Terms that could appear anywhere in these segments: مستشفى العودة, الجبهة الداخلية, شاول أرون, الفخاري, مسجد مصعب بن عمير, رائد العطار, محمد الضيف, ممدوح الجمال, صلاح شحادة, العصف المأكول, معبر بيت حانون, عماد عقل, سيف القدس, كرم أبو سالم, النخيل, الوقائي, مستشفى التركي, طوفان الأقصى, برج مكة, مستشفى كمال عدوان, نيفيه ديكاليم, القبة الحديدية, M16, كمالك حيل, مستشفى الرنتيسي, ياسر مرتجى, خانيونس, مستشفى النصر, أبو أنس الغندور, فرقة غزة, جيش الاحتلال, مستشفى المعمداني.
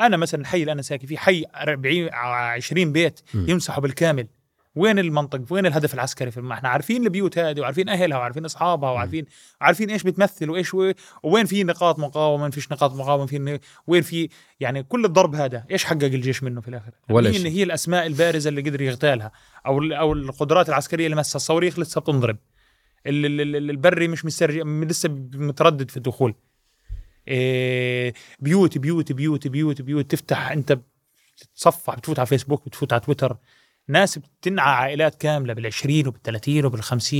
أنا مثلا الحي اللي أنا ساكن فيه حي 20 بيت يمسحوا بالكامل. وين المنطق؟ وين الهدف العسكري؟ في احنا عارفين البيوت هذه وعارفين أهلها وعارفين أصحابها وعارفين إيش بتمثل وإيش وين في نقاط مقاومة وين فيش نقاط مقاومة، في وين في يعني كل الضرب هذا إيش حقق الجيش منه في الآخر؟ إن هي الأسماء البارزة اللي قدر يغتالها أو القدرات العسكرية اللي مسها. الصواريخ لسه بتنضرب، البري مش مسترجع لسه متردد في الدخول. بيوت بيوت بيوت بيوت بيوت تفتح، أنت بتتصفح، بتفوت على فيسبوك، بتفوت على تويتر، ناس بتنعى عائلات كاملة 20 وبال30 وبال50.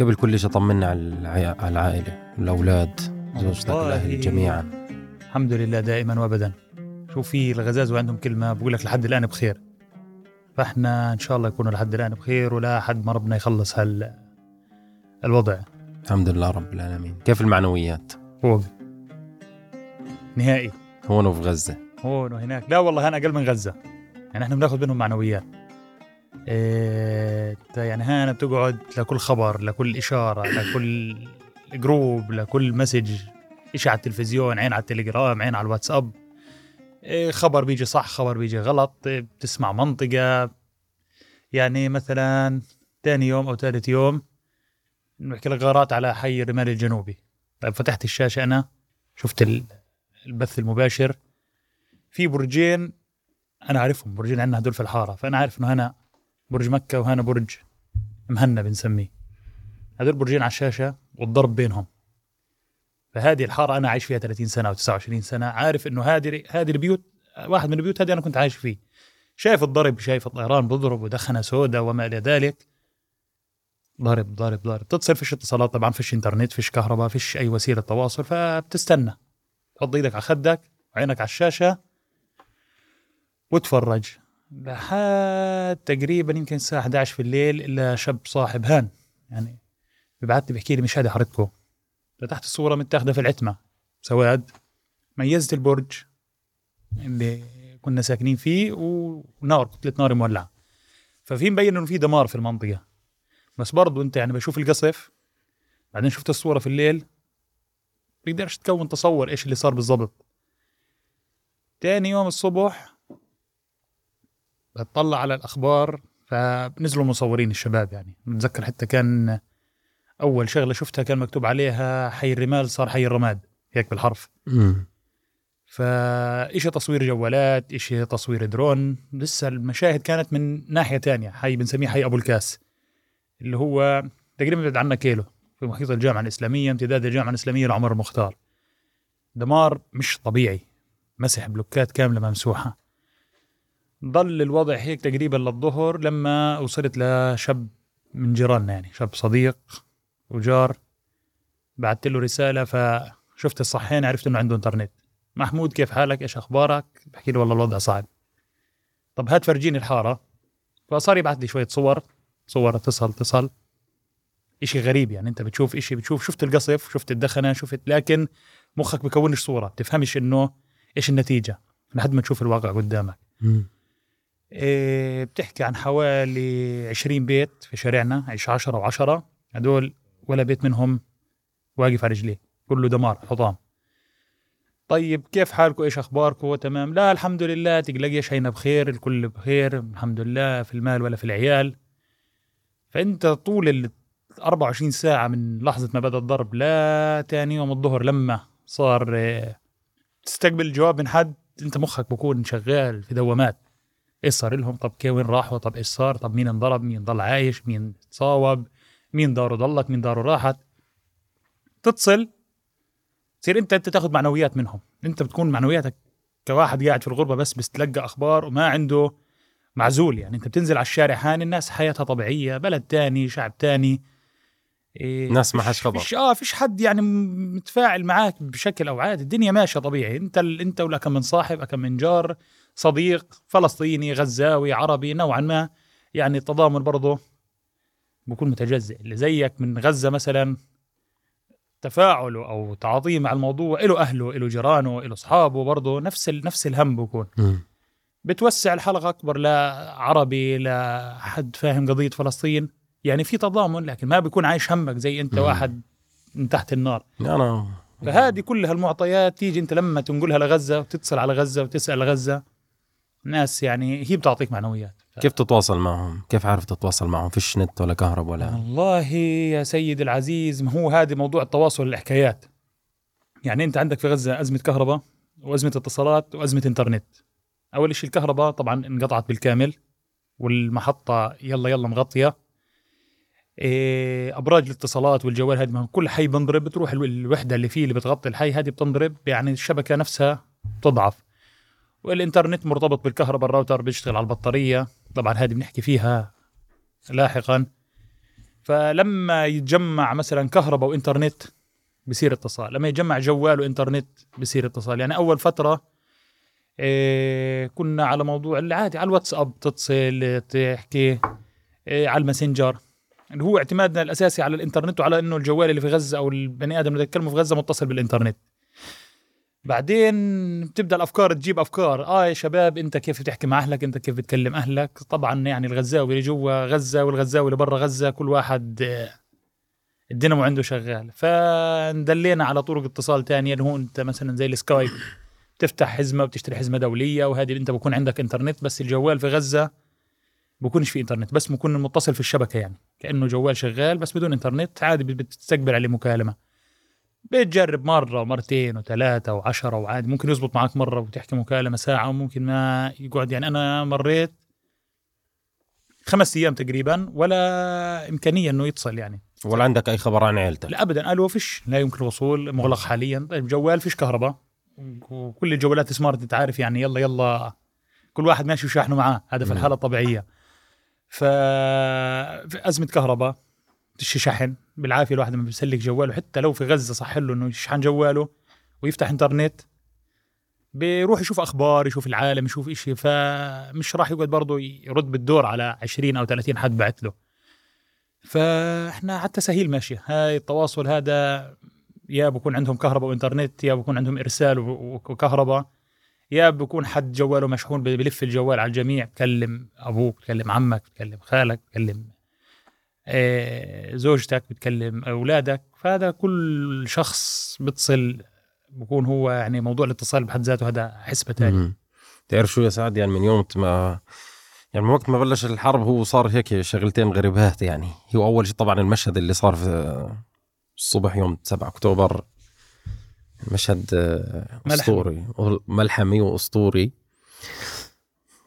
قبل كل شيء طمنا على العائلة، الأولاد، زوجتك، الأهل جميعا. الحمد لله دائما وأبدا. شوف في الغزاز وعندهم كلمة بقول لك لحد الآن بخير، فإحنا إن شاء الله يكونوا لحد الآن بخير ولا حد ما ربنا يخلص الوضع. الحمد لله رب العالمين. كيف المعنويات؟ فوق نهائي، هون وفي غزة، هون وهناك. لا والله هان أقل من غزة، يعني إحنا بناخد منهم معنويات. يعني هان بتقعد لكل خبر، لكل إشارة، لكل جروب، لكل مسج، إشي على التلفزيون، عين على التليجرام، عين على الواتساب. خبر بيجي صح، خبر بيجي غلط، بتسمع منطقة. يعني مثلا تاني يوم أو تالت يوم نحكي لك غارات على حي الرمال الجنوبي. طيب فتحت الشاشة أنا شفت البث المباشر، في برجين أنا أعرفهم، برجين عندنا هدول في الحارة، فأنا عارف أنه هنا برج مكة وهنا برج مهنة بنسميه، هدول برجين على الشاشة والضرب بينهم. فهذه الحارة أنا عايش فيها 30 سنة و29 سنة، عارف أنه هذه البيوت، واحد من البيوت هذه أنا كنت عايش فيه، شايف الضرب، شايف الطيران بضرب ودخنة سودة وما إلى ذلك، ضرب ضرب ضرب. تتصل فيش اتصالات طبعا، فيش إنترنت، فيش كهرباء، فيش أي وسيلة تواصل، فبتستنى، حط ايدك على خدك وعينك على الشاشة وتفرج لحد تقريبا يمكن الساعة 11 في الليل. إلا شاب صاحب هان يعني ببعث لي بحكي لي مش هذه حارتكم. فتحت الصورة متاخدة في العتمة سواد، ميزت البرج اللي كنا ساكنين فيه ونار، كتلة نار مولعة، ففي مبين إنه في دمار في المنطقة. بس برضو أنت يعني بشوف القصف، بعدين شفت الصورة في الليل، بيقدرش تكون تصور إيش اللي صار بالضبط. تاني يوم الصبح بتطلع على الأخبار، فنزلوا مصورين الشباب. يعني بتذكر حتى كان أول شغلة شفتها كان مكتوب عليها حي الرمال صار حي الرماد، هيك بالحرف. فإشي تصوير جوالات، إشي تصوير درون. لسه المشاهد كانت من ناحية تانية، حي بنسميه حي أبو الكاس، اللي هو تقريبا بعد عنا كيلو، في محيط الجامعة الإسلامية، امتداد الجامعة الإسلامية لعمر المختار. دمار مش طبيعي، مسح بلوكات كاملة ممسوحة. ضل الوضع هيك تقريبا للظهر، لما وصلت لشاب من جيراننا، يعني شاب صديق وجار، بعثت له رسالة، فشفت الصحين عرفت إنه عنده إنترنت. محمود كيف حالك؟ إيش أخبارك؟ بحكي له والله الوضع صعب. طب هات فرجيني الحارة. فصار يبعث لي شوية صور، اتصل. إشي غريب، يعني أنت بتشوف إشي، بتشوف شفت القصف، شفت الدخنة، شفت، لكن مخك بكونش صورة، بتفهمش إنه إيش النتيجة لحد ما تشوف الواقع قدامك. بتحكي عن حوالي 20 بيت في شارعنا، 10 و10، هدول ولا بيت منهم واقف على رجليه، كله دمار حطام. طيب كيف حالكم؟ إيش أخباركم؟ تمام؟ لا الحمد لله، تقلقي شينا بخير، الكل بخير الحمد لله، في المال ولا في العيال. فأنت طول 24 ساعة من لحظة ما بدأ الضرب لا تاني يوم الظهر لما صار تستقبل جواب من حد، انت مخك بكون شغال في دوامات. ايش صار لهم؟ طب وين راحوا؟ طب ايش صار؟ طب مين انضرب؟ مين ضل عايش؟ مين تصاوب؟ مين داره ضلت؟ مين داره راحت؟ تتصل تصير انت تاخد معنويات منهم. انت بتكون معنوياتك كواحد قاعد في الغربة بس بتلقى اخبار وما عنده معزول. يعني انت بتنزل على الشارع، هان الناس حياتها طبيعية، بلد تاني، شعب تاني، ناس ما حدش خبر، فيش حد يعني متفاعل معاك بشكل أو عادي، الدنيا ماشية طبيعي. أنت ولا كم من صاحب، كم من جار، صديق، فلسطيني، غزاوي، عربي، نوعا ما يعني التضامن برضه بيكون متجزئ. اللي زيك من غزة مثلا تفاعله أو تعاطيه مع الموضوع إله أهله، إله جيرانه، إله أصحابه، برضه نفس الهم بيكون. بتوسع الحلقة أكبر، لا عربي لا حد فاهم قضية فلسطين، يعني في تضامن، لكن ما بيكون عايش همك زي انت واحد من تحت النار. نعم. فهذه كلها المعطيات تيجي أنت لما تنقلها لغزة وتتصل على غزة وتسأل غزة، الناس يعني هي بتعطيك معنويات. كيف تتواصل معهم؟ كيف عارف تتواصل معهم؟ فيش نت ولا كهرب ولا؟ والله يا سيد العزيز، ما هو هذا موضوع التواصل الحكايات. يعني أنت عندك في غزة أزمة كهرباء وأزمة اتصالات وأزمة إنترنت. أول شيء الكهرباء طبعا انقطعت بالكامل، والمحطة يلا مغطية. أبراج الاتصالات والجوال هذه كل حي بنضرب، بتروح الوحدة اللي فيه اللي بتغطي الحي هذه بتنضرب، يعني الشبكة نفسها تضعف. والإنترنت مرتبط بالكهرباء، الراوتر بيشتغل على البطارية، طبعا هذه بنحكي فيها لاحقا. فلما يتجمع مثلا كهرباء وإنترنت بصير اتصال، لما يتجمع جوال وإنترنت بصير اتصال. يعني أول فترة كنا على موضوع العادي، على الواتساب تتصل، تحكي على الماسنجر، اللي هو اعتمادنا الأساسي على الإنترنت، وعلى إنه الجوال اللي في غزة أو البني آدم اللي بيتكلموا في غزة متصل بالإنترنت. بعدين بتبدأ الأفكار تجيب أفكار، يا شباب أنت كيف بتحكي مع أهلك، أنت كيف بتكلم أهلك. طبعا يعني الغزاوي اللي جوا غزة والغزاوي اللي برا غزة كل واحد الدينامو عنده شغال. فندلينا على طرق اتصال تانية، اللي هو أنت مثلا زي السكايب، تفتح حزمة وبتشتري حزمة دولية، وهذه أنت بكون عندك إنترنت، بس الجوال في غزة بكونش في إنترنت، بس بكون متصل في الشبكة، يعني كأنه جوال شغال بس بدون إنترنت. عادي بتستقبل عليه مكالمة، بتجرب مرة ومرتين وثلاثة و10، وعادي ممكن يزبط معك مرة وتحكي مكالمة ساعة، وممكن ما يقعد. يعني أنا مريت 5 أيام تقريبا ولا إمكانية إنه يتصل، يعني ولا عندك أي خبر عن عيلتك؟ لا أبدا، قالوا فيش، لا يمكن الوصول، مغلق حاليا. طيب جوال فيش كهرباء، وكل الجوالات سمارت تعرف، يعني يلا كل واحد ماشي وشاحنه معاه، هذا في الحالة الطبيعية. فأزمة كهرباء، تشي شحن بالعافية، الواحد ما بيسلك جواله، حتى لو في غزة صح له إنه يشحن جواله ويفتح إنترنت، بيروح يشوف أخبار، يشوف العالم، يشوف إشي، فمش راح يقعد برضو يرد بالدور على 20 أو 30 حد بعت له. فإحنا حتى سهيل ماشية، هاي التواصل هذا يا بكون عندهم كهرباء وإنترنت، يا بكون عندهم إرسال وكهرباء، يا بكون حد جواله مشحون بلف الجوال على الجميع، بكلم أبوك، بكلم عمك، بكلم خالك، بكلم زوجتك، بتكلم أولادك. فهذا كل شخص بتصل بكون هو، يعني موضوع الاتصال بحد ذاته هذا حسبة تاني. تعرف شو يا سعد، يعني من يوم ما يعني من وقت ما بلش الحرب هو صار هيك شغلتين غريبات. يعني هو أول شيء طبعا المشهد اللي صار في الصبح يوم 7 أكتوبر، مشهد أسطوري، ملحمي وأسطوري.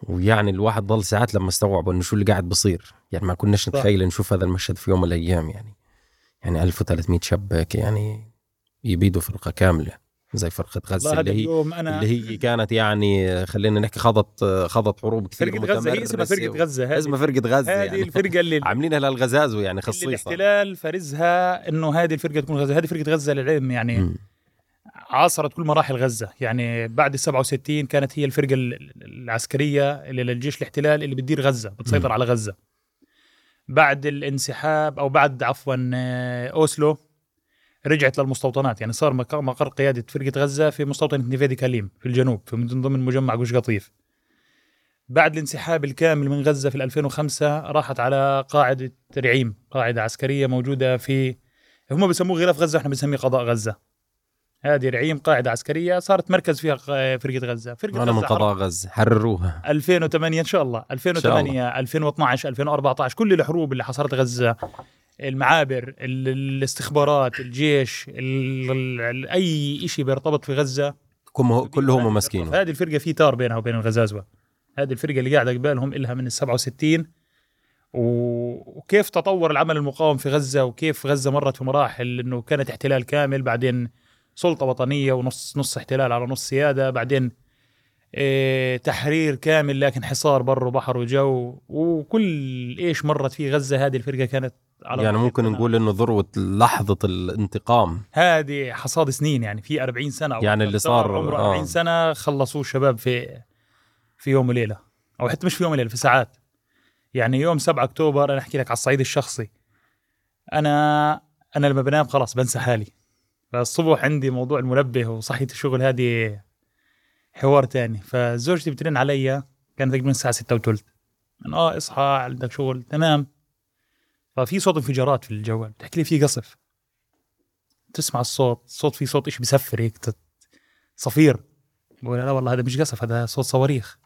ويعني الواحد ضل ساعات لما استوعب انه شو اللي قاعد بصير، يعني ما كناش نتخيل نشوف هذا المشهد في يوم من الايام. يعني 1300 شاب يعني يبيدوا فرقه كامله زي فرقه غزه، اللي هي كانت يعني خلينا نحكي خضت حروب كثير متمرسه. فرقه غزه يعني الفرقه اللي عاملينها للغزازو، يعني خصيصا الاحتلال فرزها انه هذه الفرقه تكون غزه. هذه فرقه غزه للعلم يعني عاصرت كل مراحل غزة، يعني بعد 67 كانت هي الفرقة العسكرية اللي للجيش الاحتلال اللي بتدير غزة، بتسيطر على غزة. بعد الانسحاب أو بعد عفوا أوسلو رجعت للمستوطنات، يعني صار مقر قيادة فرقة غزة في مستوطنة نيفيه ديكاليم في الجنوب، في من ضمن مجمع غوش قطيف. بعد الانسحاب الكامل من غزة في 2005 راحت على قاعدة رعيم، قاعدة عسكرية موجودة في، هم بيسموه غلاف غزة، احنا بنسميه قضاء غزة. هذه رعيم قاعدة عسكرية صارت مركز فيها فرقة غزة. أنا من قضاء غزة، حرروها 2008 إن شاء الله، 2008 2012 2014 كل الحروب اللي حصرت غزة، المعابر، الاستخبارات، الجيش، أي إشي بيرتبط في غزة كلهم مسكينه. هذه الفرقة في تار بينها وبين الغزازوة، هذه الفرقة اللي قاعدة قبالهم إلها من 67. وكيف تطور العمل المقاوم في غزة، وكيف غزة مرت في مراحل إنه كانت احتلال كامل، بعدين سلطة وطنية ونص احتلال على نص سيادة، بعدين تحرير كامل لكن حصار بر وبحر وجو، وكل ايش مرت فيه غزة هذه الفرقة كانت على، يعني ممكن نقول انه ذروة لحظة الانتقام هذه حصاد سنين، يعني في 40 سنة أو يعني اللي صار عمره 40 سنة خلصوا الشباب في يوم وليلة، او حتى مش في يوم وليلة، في ساعات. يعني يوم 7 أكتوبر انا احكي لك على الصعيد الشخصي، انا لما بنام خلاص بنسى حالي. فالصبح عندي موضوع المنبه وصحية الشغل هذه حوار تاني. فزوجتي بترن عليا، كانت تقريبا الساعة 6:30، أنا اصحى عندك شغل تمام. ففي صوت انفجارات في الجوال، بتحكي لي في قصف. تسمع الصوت فيه صوت إيش بيسفر هيك صفير. بقول لا والله هذا مش قصف، هذا صوت صواريخ.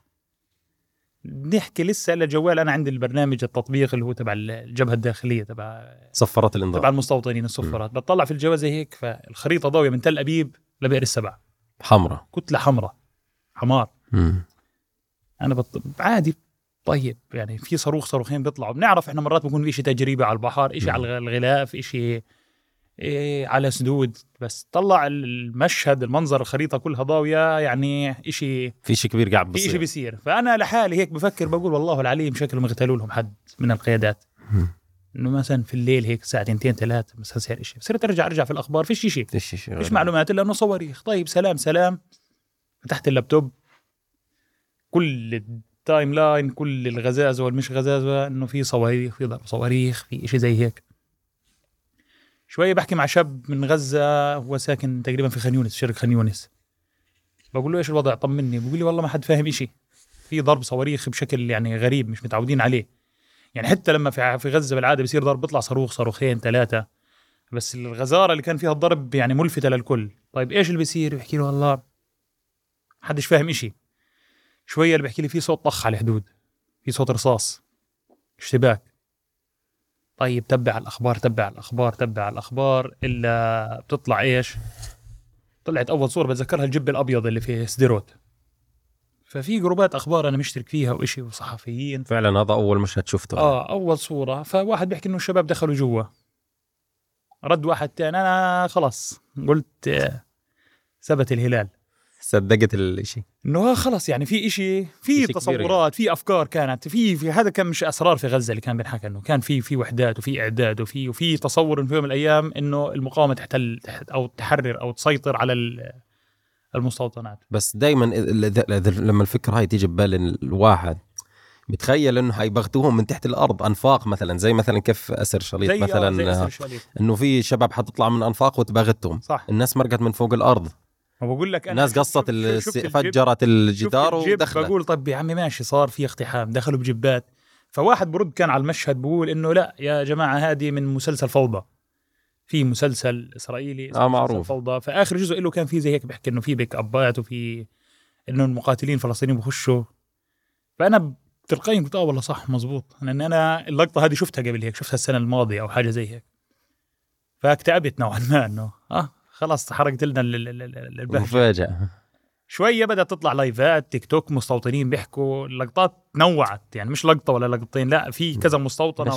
نحكي لسه لجوال، أنا عندي البرنامج التطبيق اللي هو تبع الجبهة الداخلية تبع صفرات الانذار تبع المستوطنين الصفرات. بتطلع في الجوال زي هيك، فالخريطة ضوية من تل أبيب لبئر السبعة، حمرة كتلة حمرة حمار. أنا عادي طيب، يعني في صاروخ صاروخين بيطلعوا، بنعرف إحنا مرات بكون في إشي تجريبي على البحر، إشي على الغلاف، إشي على سدود، بس طلع المشهد المنظر الخريطة كلها ضاوية، يعني إشي في إشي كبير قاعد بصير، في إشي بيصير. فأنا لحالي هيك بفكر، بقول والله العليم شكلهم اغتالوا لهم حد من القيادات، إنه مثلا في الليل هيك الساعة 2-3 مثلا صار إشي. صرت أرجع في الأخبار، فيش إشي، فيش معلومات إلا إنه صواريخ. طيب سلام، فتحت اللابتوب، كل التايم لاين، كل الغزازة والمش غزازة، إنه في صواريخ، في ضرب صواريخ، في إشي زي هيك. شوية بحكي مع شاب من غزة، هو ساكن تقريبا في خانيونس، شركة خانيونس، بقول له إيش الوضع طمني، بقول لي والله ما حد فاهم إشي، في ضرب صواريخ بشكل يعني غريب مش متعودين عليه. يعني حتى لما في غزة بالعادة بيصير ضرب، بيطلع صاروخ صاروخين 3، بس الغزارة اللي كان فيها الضرب يعني ملفتة للكل. طيب إيش اللي بيصير؟ بحكي له والله حدش فاهم إشي. شوية اللي بحكي لي في صوت طخ على الحدود، في صوت رصاص، اشتباك. طيب تبع الأخبار إلا بتطلع إيش؟ طلعت أول صورة بتذكرها الجب الأبيض اللي في سديروت. ففي جروبات أخبار أنا مشترك فيها وإشي وصحفيين. فعلا هذا أول مشهد شفته. أول صورة، فواحد بيحكي إنه الشباب دخلوا جوا، رد واحد تاني. أنا خلاص قلت ثبت الهلال، صدقت الإشي إنه خلاص، يعني في إشي، في تصورات، في أفكار كانت في هذا كان مش أسرار في غزة اللي كان بنحكي، إنه كان في وحدات وفي إعداد وفي تصور في يوم من الأيام إنه المقاومة تحتل أو تحرر أو تسيطر على المستوطنات. بس دائما لما الفكرة هاي تيجي ببال الواحد بتخيل إنه هيبغتوهم من تحت الأرض، أنفاق مثلا، زي مثلا كيف أسر شاليط مثلا، إنه في شباب حتطلع من أنفاق وتبغتهم. الناس مرقت من فوق الأرض، ما بقول لك انا الناس قصت فجرت الجدار ودخلت. بقول طب يا عمي ماشي، صار في اقتحام، دخلوا بجبات. فواحد برد كان على المشهد بقول انه لا يا جماعه، هذه من مسلسل فوضى، في مسلسل اسرائيلي معروف فوضى. فاخر جزء له كان فيه زي هيك، بحكي انه في بيك ابات وفي انه المقاتلين الفلسطينيين بخشوا. فانا تلقائيا قلت والله صح مزبوط، لان انا اللقطه هذه شفتها قبل هيك، شفتها السنه الماضيه او حاجه زي هيك. فاكتئبت نوعا ما انه خلاص حرقت لنا المفاجأة. شوية بدأت تطلع لايفات تيك توك، مستوطنين بيحكوا، اللقطات تنوعت، يعني مش لقطة ولا لقطتين، لا في كذا مستوطنة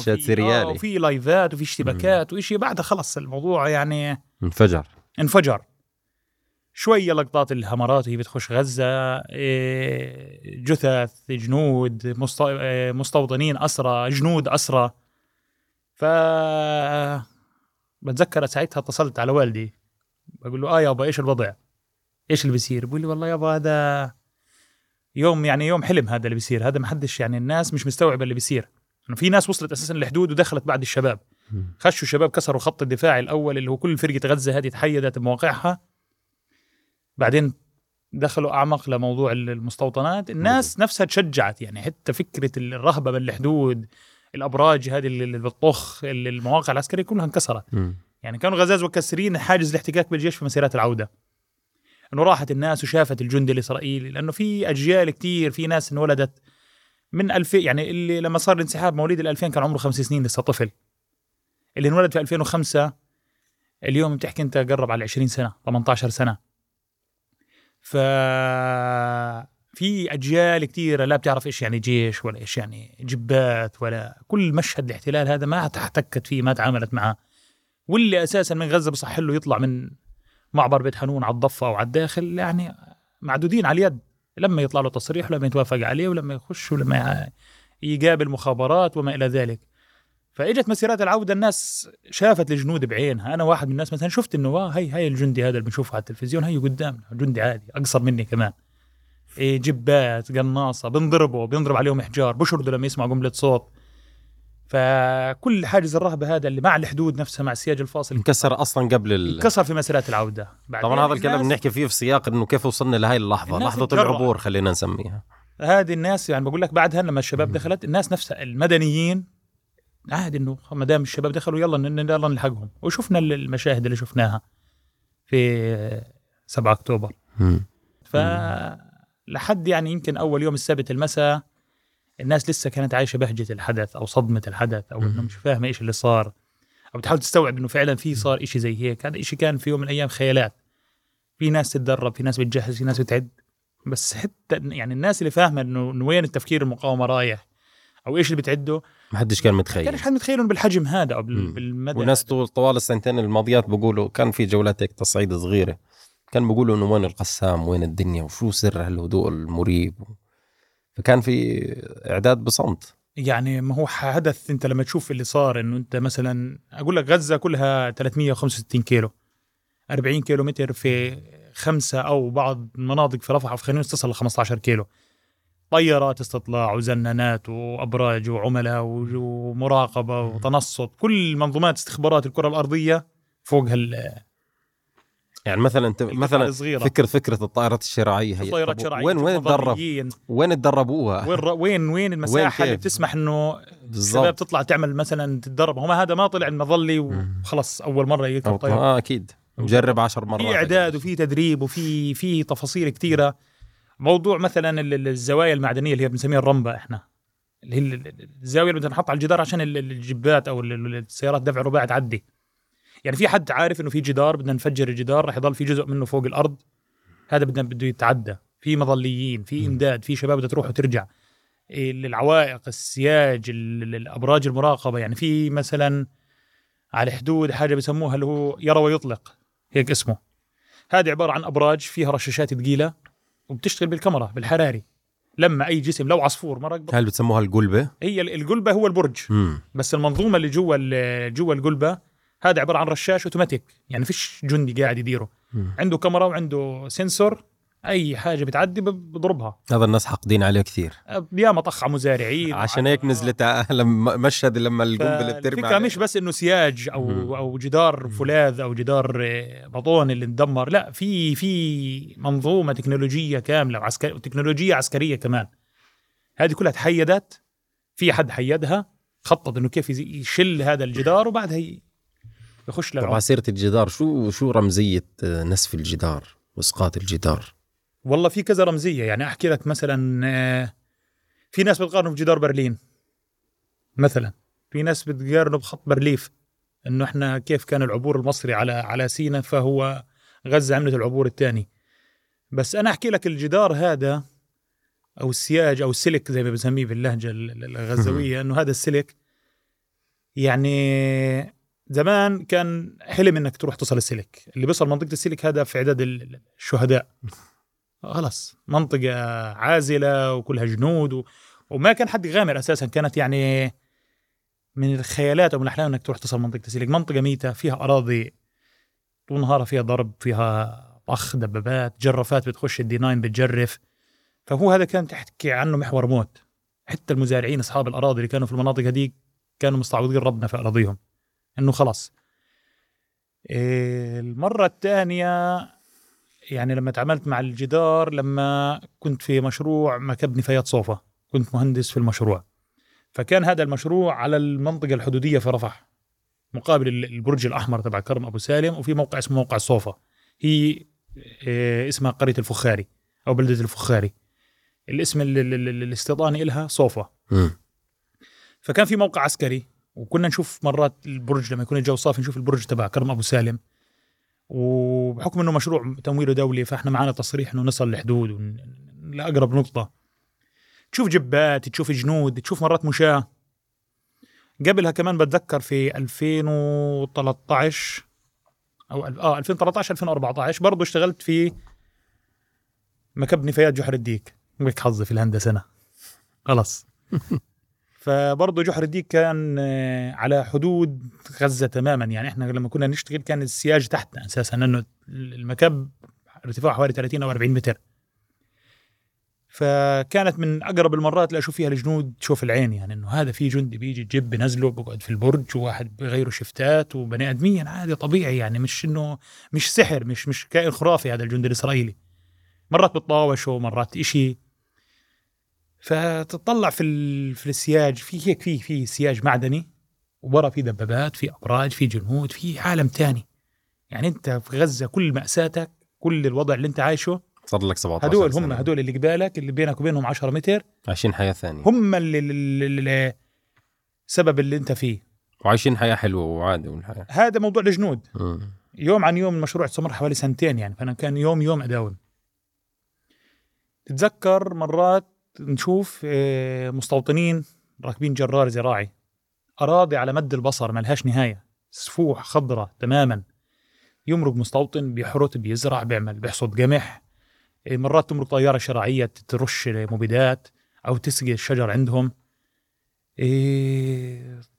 وفي لايفات وفي اشتباكات وإشي. بعدها خلص الموضوع يعني انفجر. شوية لقطات الهمارات وهي بتخش غزة، جثث جنود مستوطنين، أسرى جنود أسرى. بتذكر ساعتها اتصلت على والدي، بقول له يابا ايش الوضع، ايش اللي بيصير؟ بقول لي والله يابا هذا يوم حلم، هذا اللي بيصير، هذا ما حدش يعني الناس مش مستوعبه اللي بيصير، انه يعني في ناس وصلت اساسا للحدود ودخلت بعد الشباب. خشوا الشباب كسروا خط الدفاع الاول اللي هو كل فرقه غزه هذه تحيدت بمواقعها، بعدين دخلوا اعمق لموضوع المستوطنات. الناس نفسها تشجعت، يعني حتى فكره الرهبه بالحدود، الابراج هذه اللي بتطخ، المواقع العسكريه كلها انكسرت. يعني كانوا غزاز وكسرين حاجز الاحتكاك بالجيش في مسيرات العودة، أنه راحت الناس وشافت الجندي الإسرائيلي. لأنه في أجيال كتير، في ناس انولدت من 2000، يعني اللي لما صار الانسحاب مواليد 2000 كان عمره 5 سنين لسه طفل، اللي انولد في 2005 اليوم بتحكي أنت قرب على 20 سنة 18 سنة. ففي أجيال كتير لا بتعرف إيش يعني جيش ولا إيش يعني جبات، ولا كل مشهد الاحتلال هذا ما تحتكت فيه، ما تعاملت معه. واللي أساساً من غزة بصح له يطلع من معبر بيت حانون على الضفة أو على الداخل، يعني معدودين على اليد، لما يطلع له تصريح ولما يتوافق عليه ولما يخش ولما يقابل مخابرات وما إلى ذلك. فإجت مسيرات العودة، الناس شافت الجنود بعينها. أنا واحد من الناس مثلاً شفت إنه هاي الجندي هذا اللي بنشوفه على التلفزيون، هاي قدامنا جندي عادي أقصر مني كمان، جبات قناصة، بنضرب عليهم إحجار، بشردوا لما يسمع قنبلة صوت. فكل حاجز الرهبة هذا اللي مع الحدود نفسها، مع السياج الفاصل، انكسر أصلا قبل انكسر في مسيرات العودة. طبعا هذا الكلام بنحكي فيه في سياق إنه كيف وصلنا لهاي اللحظة، لحظة العبور خلينا نسميها. هذه الناس يعني بقول لك بعدها لما الشباب دخلت، الناس نفسها المدنيين عهد إنه ما دام الشباب دخلوا يلا نلحقهم، وشفنا المشاهد اللي شفناها. في 7 أكتوبر. فلحد يعني يمكن أول يوم السبت المساء الناس لسه كانت عايشة بهجة الحدث أو صدمة الحدث أو إنه مش فاهمة إيش اللي صار أو بتحاول تستوعب إنه فعلا في صار إشي زي هيك. هذا إشي كان في يوم من الأيام خيالات، في ناس تتدرب، في ناس بتجهز، في ناس بتعد، بس حتى يعني الناس اللي فاهمة إنه وين التفكير المقاومة رايح أو إيش اللي بتعده ما حدش كان متخيل، كانش حد متخيلهم بالحجم هذا أو بالمدى. والناس طوال السنتين الماضيات بقولوا كان في جولات هيك تصعيد صغيرة، كان بقولوا إنه وين القسام، وين الدنيا، وشو سر هالهدوء المريب، فكان في إعداد بصمت. يعني ما هو حدث أنت لما تشوف اللي صار، إنه أنت مثلا أقول لك غزة كلها 365 كيلو، 40 كيلو متر في 5 أو بعض مناطق في رفح وفي خانيونس تصل ل 15 كيلو، طيارات استطلاع وزنانات وأبراج وعملاء ومراقبة وتنصت، كل منظومات استخبارات الكرة الأرضية فوق هال. يعني مثلا فكرة الطائرات الشراعية، وين تدربوها، وين المساحة اللي بتسمح انه الشباب تطلع تعمل مثلا تتدرب. هم هذا ما طلع المظلي وخلص اول مرة يركب طائرة، اكيد مجرب 10 مرات، في اعداد وفي تدريب وفي تفاصيل كتيرة. موضوع مثلا الزوايا المعدنية اللي هي بنسميها الرمبة، احنا اللي هي الزاوية اللي بنحطها على الجدار عشان الجبات او السيارات دفع رباعي تعدي. يعني في حد عارف انه في جدار بدنا نفجر الجدار، رح يضل في جزء منه فوق الارض، هذا بده يتعدى. في مظليين، في امداد، في شباب بدها تروح وترجع، العوائق، السياج، الابراج المراقبه. يعني في مثلا على الحدود حاجه بسموها اللي هو يرى ويطلق، هيك اسمه، هذا عباره عن ابراج فيها رشاشات ثقيله وبتشتغل بالكاميرا بالحراري، لما اي جسم لو عصفور مرق. هل بتسموها القلبه؟ هي القلبه هو البرج، بس المنظومه اللي جوا القلبه هذا عبارة عن رشاش أوتوماتيك، يعني فيش جندي قاعد يديره، عنده كاميرا وعنده سنسور، أي حاجة بتعدي بضربها. هذا الناس حقدين عليه كثير، يا مطخ على مزارعين، عشان هيك نزلت لما مشهد لما القنبلة بترمي. الفكرة مش بس إنه سياج أو جدار فولاذ أو جدار بطون اللي اندمر، لا، في منظومة تكنولوجية كاملة وعسكرية، تكنولوجية عسكرية كمان. هذه كلها تحيدت، في حد حيدها، خطط إنه كيف يشل هذا الجدار وبعدها يخش له. عسيرة الجدار، شو رمزية نسف الجدار واسقاط الجدار؟ والله في كذا رمزية، يعني أحكي لك مثلا في ناس بتقارنه بجدار برلين مثلا، في ناس بتقارنه بخط بارليف، إنه إحنا كيف كان العبور المصري على سينا، فهو غزة عملت العبور الثاني. بس أنا أحكي لك الجدار هذا أو السياج أو السلك زي ما بنسميه باللهجة الغزوية، إنه هذا السلك يعني زمان كان حلم انك تروح تصل السلك، اللي بيصل منطقة السلك هذا في عدد الشهداء، خلاص منطقة عازلة وكلها جنود وما كان حد يغامر أساسا، كانت يعني من الخيالات أو من الأحلام انك تروح تصل منطقة السلك، منطقة ميتة فيها أراضي طول نهارها فيها ضرب، فيها طخ، دبابات، جرافات بتخش الديناين بتجرف. فهو هذا كان تحكي عنه محور موت، حتى المزارعين أصحاب الأراضي اللي كانوا في المناطق هذيك كانوا مستعوضين ربنا في أراضيهم، انه خلاص. المرة الثانية يعني لما تعاملت مع الجدار، لما كنت في مشروع مكب نفايات صوفة، كنت مهندس في المشروع، فكان هذا المشروع على المنطقة الحدودية في رفح مقابل البرج الأحمر تبع كرم أبو سالم، وفي موقع اسمه موقع صوفة، هي اسمها قرية الفخاري أو بلدة الفخاري، الاسم الاستيطاني لها صوفة. فكان في موقع عسكري، وكنا نشوف مرات البرج لما يكون الجو صافي نشوف البرج تبع كرم أبو سالم، وبحكم أنه مشروع تمويله دولي فإحنا معنا تصريح أنه نصل لحدود لأقرب نقطة. تشوف جبات، تشوف جنود، تشوف مرات مشاة. قبلها كمان بتذكر في 2013 أو 2013-2014 برضو اشتغلت في مكب نفايات جحر الديك، ويك حظي في الهندسة أنا خلاص. فبرضه جحر الديك كان على حدود غزة تماما، يعني احنا لما كنا نشتغل كان السياج تحتنا اساسا، انه المكب ارتفاعه حوالي 30 او 40 متر، فكانت من اقرب المرات اللي اشوف فيها الجنود تشوف العين، يعني انه هذا في جندي بيجي جيب بنزله بقعد في البرج، وواحد بغيره شفتات، وبني ادميا عادي طبيعي، يعني مش انه مش سحر، مش كائن خرافي هذا الجندي الاسرائيلي، مرات بتطاوش ومرات اشي. فتطلع في السياج، في هيك في سياج معدني، وورا في دبابات، في أبراج، في جنود، في عالم تاني. يعني أنت في غزة كل مأساتك كل الوضع اللي أنت عايشه صار لك 17 هدول سنة. هم هدول اللي قبالك اللي بينك وبينهم 10 متر عايشين حياة ثانية، هم اللي سبب اللي أنت فيه، وعايشين حياة حلوة وعادي والحياة. هذا موضوع الجنود يوم عن يوم. المشروع استمر حوالي سنتين يعني، فأنا كان يوم يوم أداوم. تتذكر مرات نشوف مستوطنين راكبين جرار زراعي، أراضي على مد البصر ما لهاش نهاية، سفوح خضرة تماما، يمرق مستوطن بيحرث بيزرع بيعمل بيحصد قمح، مرات تمرق طيارة شراعية ترش مبيدات أو تسقي الشجر عندهم.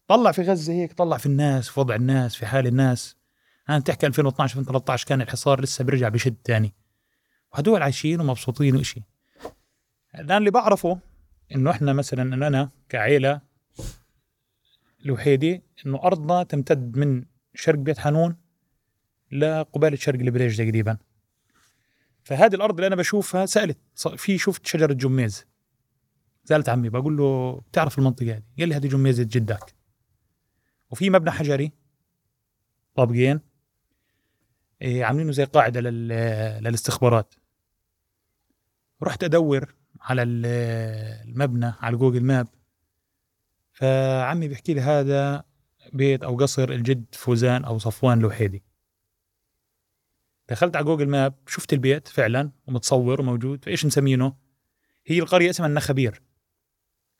طلع في غزة هيك، طلع في الناس، في وضع الناس، في حال الناس. أنا بتحكي 2012-2013 كان الحصار لسه برجع بشد تاني، وهدول عايشين ومبسوطين وإشي. الآن اللي بعرفه إنه إحنا مثلا إن أنا كعيلة الوحيدي إنه أرضنا تمتد من شرق بيت حانون لقبالة شرق البريج تقريبا. فهذه الأرض اللي أنا بشوفها سألت في، شفت شجرة جميز، سألت عمي بقول له بتعرف المنطقة هذه؟ قال لي هذه جميزة جدك، وفي مبنى حجري طابقين عاملينه زي قاعدة للاستخبارات. رحت أدور على المبنى على جوجل ماب، فعمي بيحكي لي هذا بيت أو قصر الجد فوزان أو صفوان الوحيدي. دخلت على جوجل ماب شفت البيت فعلا ومتصور وموجود. فإيش مسمينه؟ هي القرية اسمها النخبير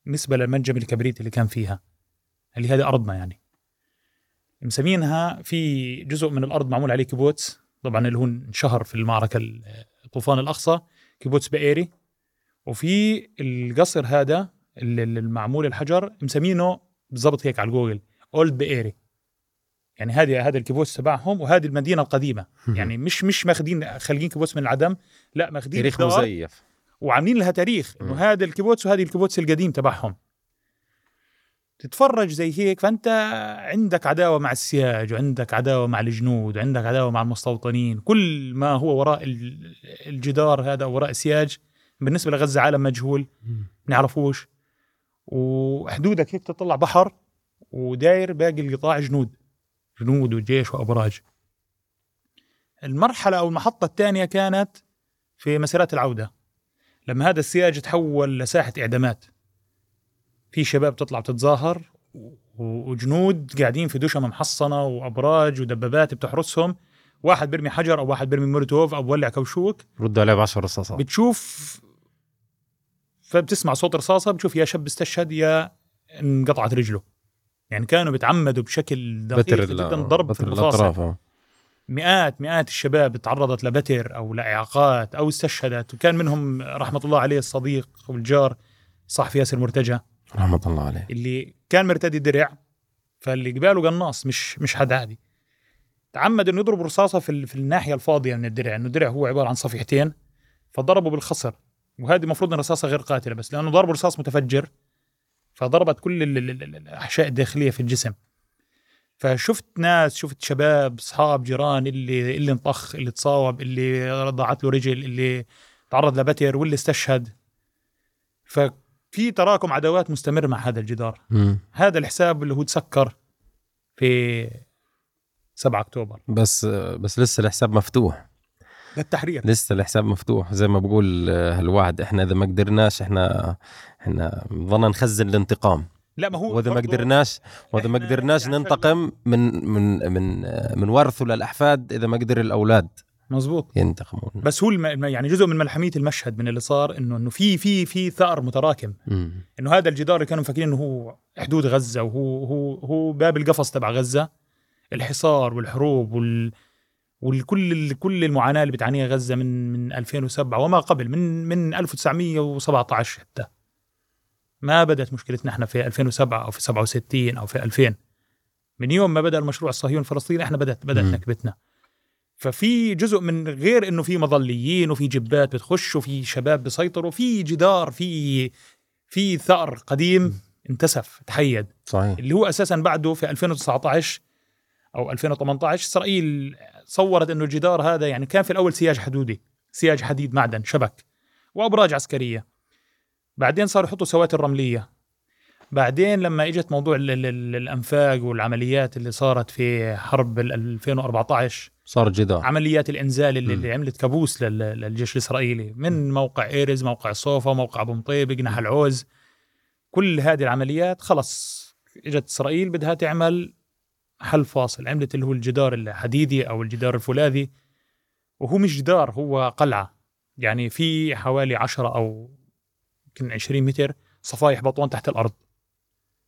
بالنسبة للمنجم الكبريت اللي كان فيها، اللي هذه أرضنا يعني مسمينها. في جزء من الأرض معمول عليه كيبوتس، طبعا اللي هو انشهر في المعركة الطوفان الأقصى، كيبوتس بئيري. وفي القصر هذا المعمول الحجر مسمينه بالضبط هيك على جوجل أولد بئيري، يعني هذا الكيبوتس تبعهم، وهذه المدينة القديمة يعني مش ماخدين خالقين كيبوتس من العدم، لا ماخدين تاريخ مزيف وعاملين لها تاريخ، انه هذا الكيبوتس وهذه الكيبوتس القديم تبعهم. تتفرج زي هيك، فأنت عندك عداوة مع السياج، وعندك عداوة مع الجنود، وعندك عداوة مع المستوطنين. كل ما هو وراء الجدار هذا أو وراء السياج بالنسبة لغزة عالم مجهول نعرفوش. وحدودك هيك تطلع بحر، وداير باقي القطاع جنود وجيش وأبراج. المرحلة أو المحطة الثانية كانت في مسيرات العودة، لما هذا السياج تحول لساحة إعدامات، في شباب تطلع بتتظاهر وجنود قاعدين في دوشة محصنة وأبراج ودبابات بتحرسهم، واحد برمي حجر أو واحد برمي مولوتوف أو بولع كوشوك، ردوا عليه ب10 رصاصات. بتشوف، فبتسمع صوت رصاصة، بتشوف يا شاب استشهد يا انقطعت رجله. يعني كانوا بتعمدوا بشكل دقيق جدا ضرب في الرصاصة. مئات الشباب تعرضت لبتر أو لإعاقات أو استشهدت، وكان منهم رحمة الله عليه الصديق والجار صحفي ياسر مرتجى رحمة الله عليه، اللي كان مرتدي درع، فاللي قباله قناص مش حد عادي. تعمد انه يضرب رصاصه في الناحيه الفاضيه من الدرع، انه الدرع هو عباره عن صفيحتين، فضربوا بالخصر، وهذه المفروض ان رصاصه غير قاتله، بس لانه ضرب رصاص متفجر فضربت كل الاحشاء الداخليه في الجسم. فشفت ناس، شفت شباب اصحاب جيران اللي انطخ، اللي تصاوب، اللي ضاعت له رجل، اللي تعرض لبتر، واللي استشهد. في تراكم عداوات مستمر مع هذا الجدار. هذا الحساب اللي هو تسكر في 7 أكتوبر، بس لسه الحساب مفتوح للتحرير، لسه الحساب مفتوح. زي ما بقول هالوعد، احنا اذا ما قدرناش احنا ظننا نخزن الانتقام، لا ما هو، واذا ما قدرناش ننتقم من ورثه للأحفاد، اذا ما قدر الأولاد مظبوط ينتقمون. بس هو يعني جزء من ملحمية المشهد من اللي صار انه في ثأر متراكم، انه هذا الجدار اللي كانوا فاكرين انه هو حدود غزة وهو هو هو باب القفص تبع غزة، الحصار والحروب وكل المعاناة اللي بتعانيها غزة من 2007 وما قبل، من 1917 حتى. ما بدأت مشكلتنا احنا في 2007 او في 67 او في 2000، من يوم ما بدأ المشروع الصهيوني الفلسطيني احنا بدأت نكبتنا. ففي جزء من غير انه في مظليين وفي جبات بتخش وفي شباب بيسيطروا، في جدار، في ثأر قديم انتسف تحيد، صحيح. اللي هو اساسا بعده في 2019 او 2018 اسرائيل صورت انه الجدار هذا يعني كان في الاول سياج حدودي، سياج حديد معدن شبك وابراج عسكريه، بعدين صاروا يحطوا سواتر رمليه، بعدين لما اجت موضوع الانفاق والعمليات اللي صارت في حرب 2014 صار جدار، عمليات الانزال اللي عملت كابوس للجيش الاسرائيلي من موقع ايرز، موقع صوفا، موقع ابو مطيب، جناح العوز، كل هذه العمليات خلص اجت اسرائيل بدها تعمل حل فاصل، عملت اللي هو الجدار الحديدي او الجدار الفولاذي، وهو مش جدار، هو قلعه يعني في حوالي 10 او يمكن 20 متر صفايح بطون تحت الارض.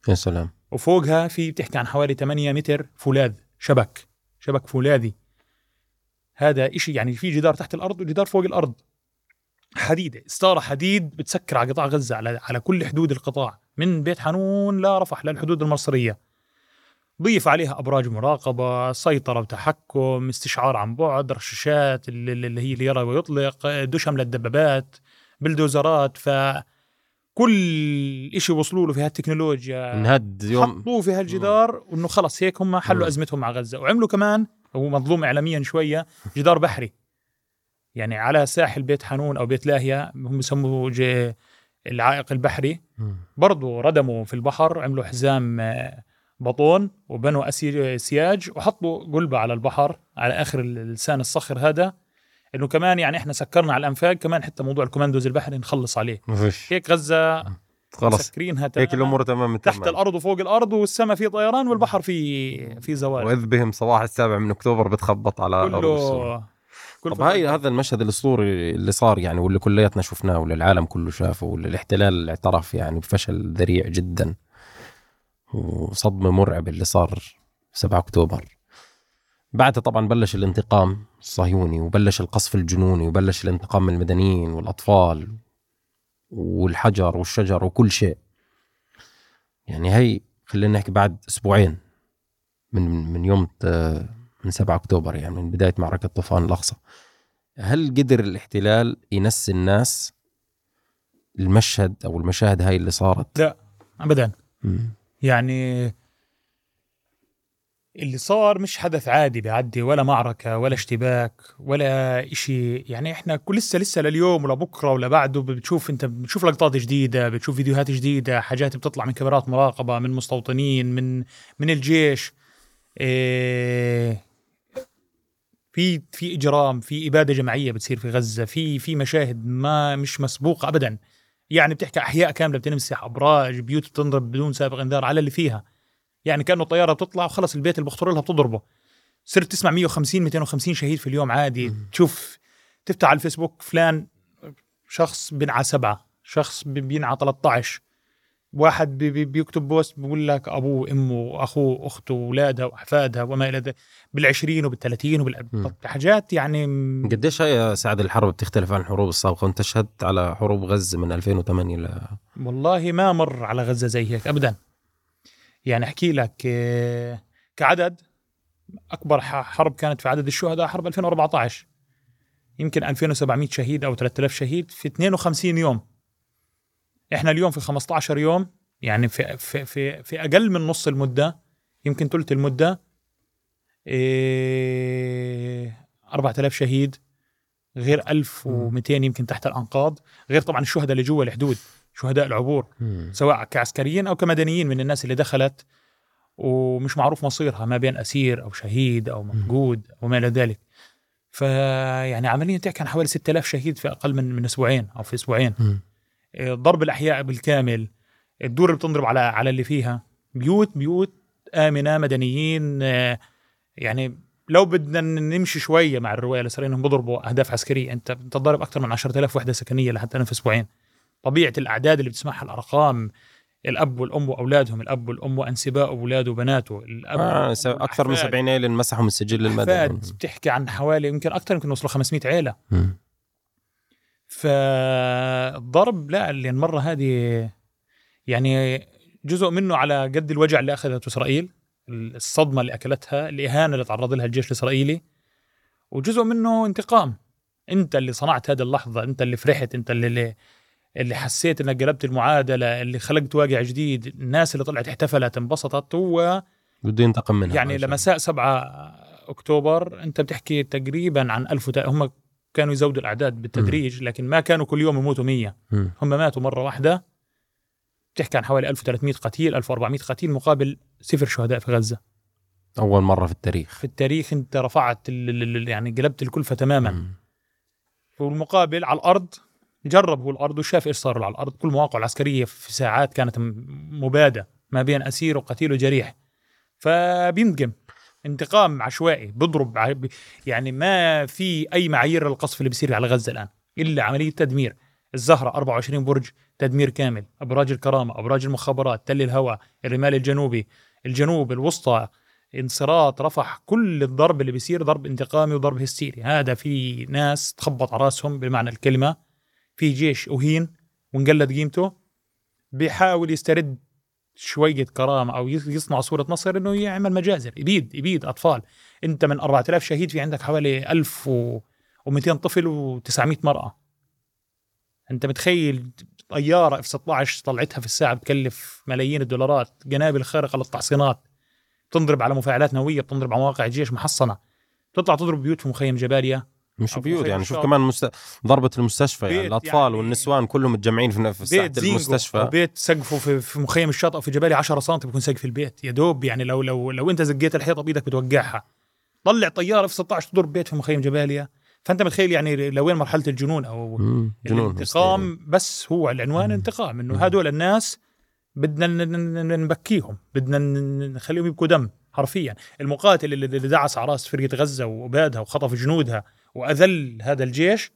يا سلام. وفوقها في بتحكي عن حوالي 8 متر فولاذ، شبك فولاذي. هذا إشي يعني في جدار تحت الارض وجدار فوق الارض، حديده، استاره حديد بتسكر على قطاع غزه، على كل حدود القطاع من بيت حنون لرفح للحدود المصريه. ضيف عليها ابراج مراقبه، سيطره وتحكم، استشعار عن بعد، رشاشات اللي هي اللي يرى ويطلق، دشم للدبابات، بلدوزرات. فكل شيء وصلوا له في هالتكنولوجيا حطوه في هالجدار، وانه خلص هيك هم حلوا ازمتهم مع غزه. وعملوا كمان هو مظلوم اعلاميا شويه جدار بحري، يعني على ساحل بيت حنون او بيت لاهيا هم بسموه العائق البحري، برضو ردموا في البحر، عملوا حزام بطون وبنوا سياج وحطوا قلبة على البحر على آخر اللسان الصخر هذا، إنه كمان يعني إحنا سكرنا على الأنفاق كمان، حتى موضوع الكوماندوز البحري نخلص عليه. هيك غزة خلص سكرينها هيك الأمور تمام، تحت الأرض وفوق الأرض، والسماء في طيران والبحر في زوال، وإذ بهم صباح 7 أكتوبر بتخبط على الأرض السورية. طب هذا المشهد الأسطوري اللي صار يعني، واللي كلياتنا شفناه والعالم كله شافه، والاحتلال اعترف يعني بفشل ذريع جدا، وصدمة مرعبة اللي صار 7 أكتوبر. بعدها طبعا بلش الانتقام الصهيوني، وبلش القصف الجنوني، وبلش الانتقام من المدنيين والأطفال والحجر والشجر وكل شيء. يعني هي خلينا نحكي بعد أسبوعين من يوم من 7 أكتوبر، يعني من بداية معركة طوفان الأقصى. هل قدر الاحتلال ينسي الناس المشهد أو المشاهد هاي اللي صارت؟ لا أبدا. يعني اللي صار مش حدث عادي بيعدي، ولا معركة ولا اشتباك ولا إشي. يعني إحنا لسه لليوم ولا بكرة ولا بعده بتشوف لقطات جديدة، بتشوف فيديوهات جديدة، حاجات بتطلع من كاميرات مراقبة، من مستوطنين، من الجيش، في إجرام، في إبادة جماعية بتصير في غزة، في مشاهد ما مش مسبوقة أبدا. يعني بتحكي أحياء كاملة بتنمسح، أبراج، بيوت بتنضرب بدون سابق إنذار على اللي فيها، يعني كأنه طيارة بتطلع وخلص البيت اللي بخطر لها بتضربه. صرت تسمع 150-250 شهيد في اليوم عادي. تشوف تفتح على الفيسبوك فلان شخص بينعى 7، شخص بينعى 13، واحد بيكتب بوست بيقول لك أبوه، أمه، أخوه، أخته، أولادها وأحفادها وما إلى ذلك، بال20 وبال30 حاجات. يعني قديش هي سعد الحرب بتختلف عن الحروب السابقة؟ أنت شهدت على حروب غزة من 2008 والله ما مر على غزة زي هيك أبدا. يعني أحكي لك كعدد، أكبر حرب كانت في عدد الشهداء حرب 2014، يمكن 2700 شهيد أو 3000 شهيد في 52 يوم. إحنا اليوم في 15 يوم، يعني في أقل من نص المدة، يمكن ثلث المدة، 4000 شهيد، غير 1200 يمكن تحت الأنقاض، غير طبعا الشهداء اللي جوا الحدود، شهداء العبور، سواء كعسكريين أو كمدنيين، من الناس اللي دخلت ومش معروف مصيرها، ما بين أسير أو شهيد أو مفقود وما إلى ذلك. فيعني عمليا تحكي عن حوالي 6000 شهيد في أقل من أسبوعين أو في أسبوعين. ضرب الأحياء بالكامل، الدور اللي بتنضرب على اللي فيها، بيوت آمنة، مدنيين. يعني لو بدنا نمشي شوية مع الرواية اللي صار إنهم بضربوا أهداف عسكرية، أنت بتضرب أكثر من 10,000 وحدة سكنية لحتى أنا في أسبوعين. طبيعة الأعداد اللي بتسمعها، الأرقام، الأب والأم وأولادهم، الأب والأم وأنسباء أولاده وبناته، الأب أكثر من 70 عيلة مسحوا من السجل المدني. بتحكي عن حوالي يمكن أكثر، يمكن وصلوا 500 عيلة. فالضرب لا، اللي المرة هذه يعني جزء منه على قد الوجع اللي أخذته إسرائيل، الصدمة اللي أكلتها، الإهانة اللي تعرض لها الجيش الإسرائيلي، وجزء منه انتقام. أنت اللي صنعت هذه اللحظة، أنت اللي فرحت، أنت اللي حسيت أنك قلبت المعادلة، اللي خلقت واقع جديد. الناس اللي طلعت احتفلت انبسطت، هو بده ينتقم منها. يعني لمساء 7 أكتوبر أنت بتحكي تقريبا عن 1000، هم كانوا يزودوا الأعداد بالتدريج، لكن ما كانوا كل يوم يموتوا 100، هم ماتوا مرة واحدة بتحكي عن حوالي 1300 قتيل 1400 قتيل مقابل 0 شهداء في غزة. أول مرة في التاريخ أنت رفعت يعني قلبت الكلفة تماما. والمقابل على الأرض جرب هو الأرض وشاف إيش صار على الأرض. كل مواقع العسكرية في ساعات كانت مبادة ما بين أسير وقتيل وجريح. فبينتقم انتقام عشوائي بضرب، يعني ما في أي معايير للقصف اللي بيصير على غزة الآن إلا عملية تدمير. الزهرة 24 برج تدمير كامل، أبراج الكرامة، أبراج المخابرات، تل الهوى، الرمال الجنوبي، الجنوب، الوسطى، انصراط، رفح. كل الضرب اللي بيصير ضرب انتقامي وضرب هستيري. هذا في ناس تخبط على راسهم بالمعنى الكلمة، في جيش أهين وانقلت قيمته بيحاول يسترد شوية كرامة أو يصنع صورة نصر إنه يعمل مجازر. يبيد أطفال. أنت من 4000 شهيد في عندك حوالي 1200 طفل و900 مرأة. أنت متخيل طيارة F-16 طلعتها في الساعة بتكلف ملايين الدولارات، قنابل خارقة للتحصينات تنضرب على مفاعلات نووية، بتنضرب على مواقع جيش محصنة، تطلع تضرب بيوت في مخيم جباليا. مش بيوت يعني، شوف كمان ضربة المستشفى، يعني الأطفال يعني والنسوان كلهم متجمعين في ساحة المستشفى. بيت سقفه في مخيم الشاطئ في جبالي 10 سم بيكون سقف البيت يا دوب، يعني لو أنت زقيت الحيطة بإيدك بتوقعها. طلع طيارة F-16 تضرب بيت في مخيم جباليا. فأنت متخيل يعني لوين مرحلة الجنون أو الانتقام. بس هو العنوان انتقام، إنه هادول الناس بدنا نبكيهم، بدنا نخليهم يبكوا دم حرفيا. المقاتل اللي دعس على راس فرقة غزة وأبادها وخطف جنودها وأذل هذا الجيش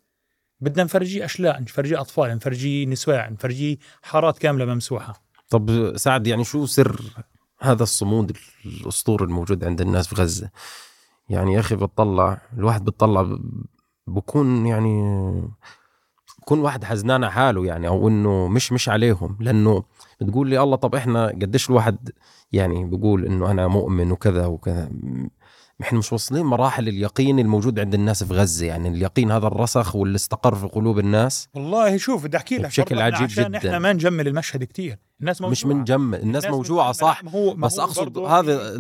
بدنا نفرجيه أشلاء، نفرجيه أطفال، نفرجيه نساء، نفرجيه حارات كاملة ممسوحة. طب سعد، يعني شو سر هذا الصمود الأسطوري الموجود عند الناس في غزة؟ يعني يا أخي بتطلع الواحد بكون يعني بكون واحد حزنان على حاله يعني، أو إنه مش عليهم. لأنه بتقول لي الله، طب إحنا قديش الواحد يعني بيقول إنه أنا مؤمن وكذا وكذا، إحنا مش وصلين مراحل اليقين الموجود عند الناس في غزة. يعني اليقين هذا الرسخ واللي استقر في قلوب الناس. والله شوف بدي أحكي لك بشكل عجيب جدا، إحنا ما نجمل المشهد كتير. الناس موجوعة، مش منجمل، الناس موجوعة صح، بس أقصد هذا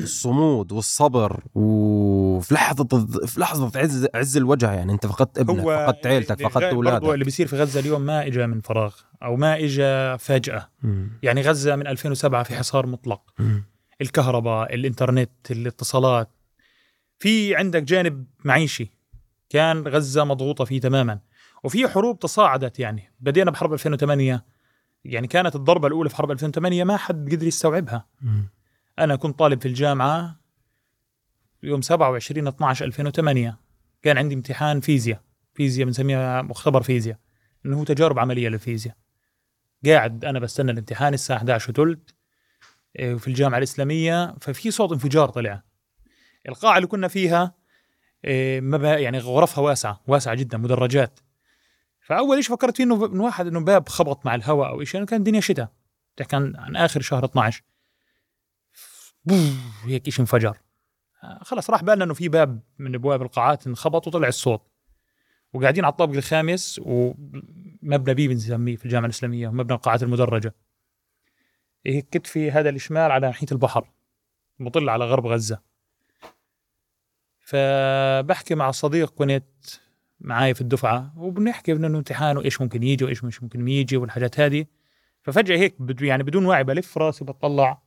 الصمود والصبر، وفي لحظة عز الوجع. يعني أنت فقدت ابنك، فقدت عيلتك، فقدت أولادك. برضو اللي بيصير في غزة اليوم ما إجا من فراغ أو ما إجا فجأة. يعني غزة من 2007 في حصار مطلق. الكهرباء، الإنترنت، الاتصالات. في عندك جانب معيشي كان غزة مضغوطة فيه تماما، وفي حروب تصاعدت. يعني بدينا بحرب 2008، يعني كانت الضربة الأولى في حرب 2008 ما حد قدر يستوعبها. أنا كنت طالب في الجامعة يوم 27/12/2008، كان عندي امتحان فيزياء بنسميها مختبر فيزياء، إنه هو تجارب عملية للفيزياء. قاعد أنا بستنى الامتحان الساعة 11:30 في الجامعة الإسلامية، ففي صوت انفجار طلع. القاعة اللي كنا فيها يعني غرفها واسعة جدا، مدرجات. فأول إيش فكرت فيه إنه باب خبط مع الهواء أو إيش، لأنه يعني كان الدنيا شتاء، كان عن آخر شهر 12. هيك إيش انفجر، خلاص راح بالنا إنه في باب من أبواب القاعات انخبط وطلع الصوت. وقاعدين على الطابق الخامس، ومبنى بي بنسميه في الجامعة الإسلامية، مبنى القاعات المدرجة. كتفي هذا الشمال على ناحية البحر، مطل على غرب غزة. فبحكي مع صديق كنت معاي في الدفعة، وبنحكي إنه امتحان وإيش ممكن يجي وإيش مش ممكن يجي والحاجات هذه. ففجأة هيك يعني بدون وعي بلف راسي بتطلع،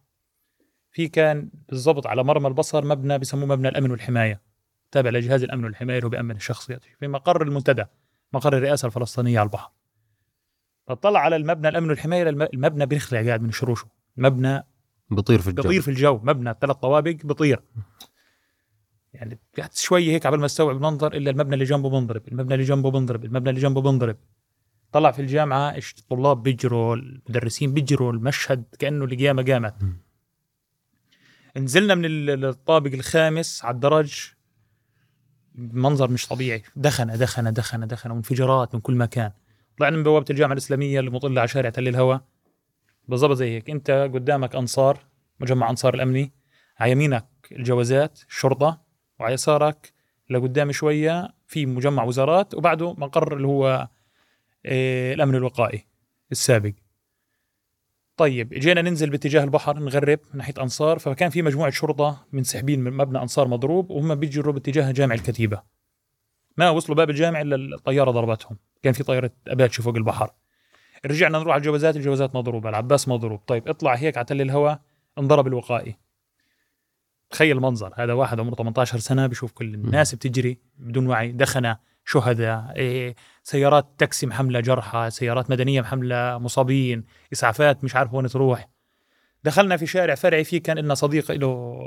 في كان بالضبط على مرمى البصر مبنى بسموه مبنى الأمن والحماية، تابع لجهاز الأمن والحماية اللي هو بيأمن الشخصيات، في مقر المنتدى، مقر الرئاسة الفلسطينية على البحر. فطلع على المبنى الأمن والحماية، المبنى بنخلع قاعد من شروشه، المبنى بطير في الجو، مبنى 3 طوابق بطير. يعني قعدت شوية هيك قبل ما استوعب، ننظر إلا المبنى اللي جنبه بنضرب. طلع في الجامعة الطلاب بيجروا، المدرسين بيجروا، المشهد كأنه القيامة قامت. نزلنا من الطابق الخامس على الدرج، منظر مش طبيعي، دخنة وانفجارات من كل مكان. طلعنا من بوابة الجامعة الإسلامية اللي مطلة على شارع تل الهوى، بالضبط زي هيك. أنت قدامك أنصار، مجمع أنصار الأمني، على يمينك الجوازات الشرطة، وعلى يسارك لقدام شوية في مجمع وزارات، وبعده مقر اللي هو الأمن الوقائي السابق. طيب جينا ننزل باتجاه البحر، نغرب ناحية أنصار، فكان في مجموعة شرطة منسحبين من مبنى أنصار مضروب، وهم بيجروا باتجاه جامع الكتيبة. ما وصلوا باب الجامع إلا الطيارة ضربتهم، كان في طائرة أباتش فوق البحر. رجعنا نروح على الجوازات، الجوازات مضروب، العباس مضروب. طيب اطلع هيك على تل الهوى، انضرب الوقائي. تخيل المنظر هذا، واحد عمره 18 سنة بيشوف كل الناس بتجري بدون وعي، دخنة، شهداء، سيارات تاكسي محملة جرحى، سيارات مدنية محملة مصابين، إسعافات مش عارف وين تروح. دخلنا في شارع فرعي فيه كان لنا صديق له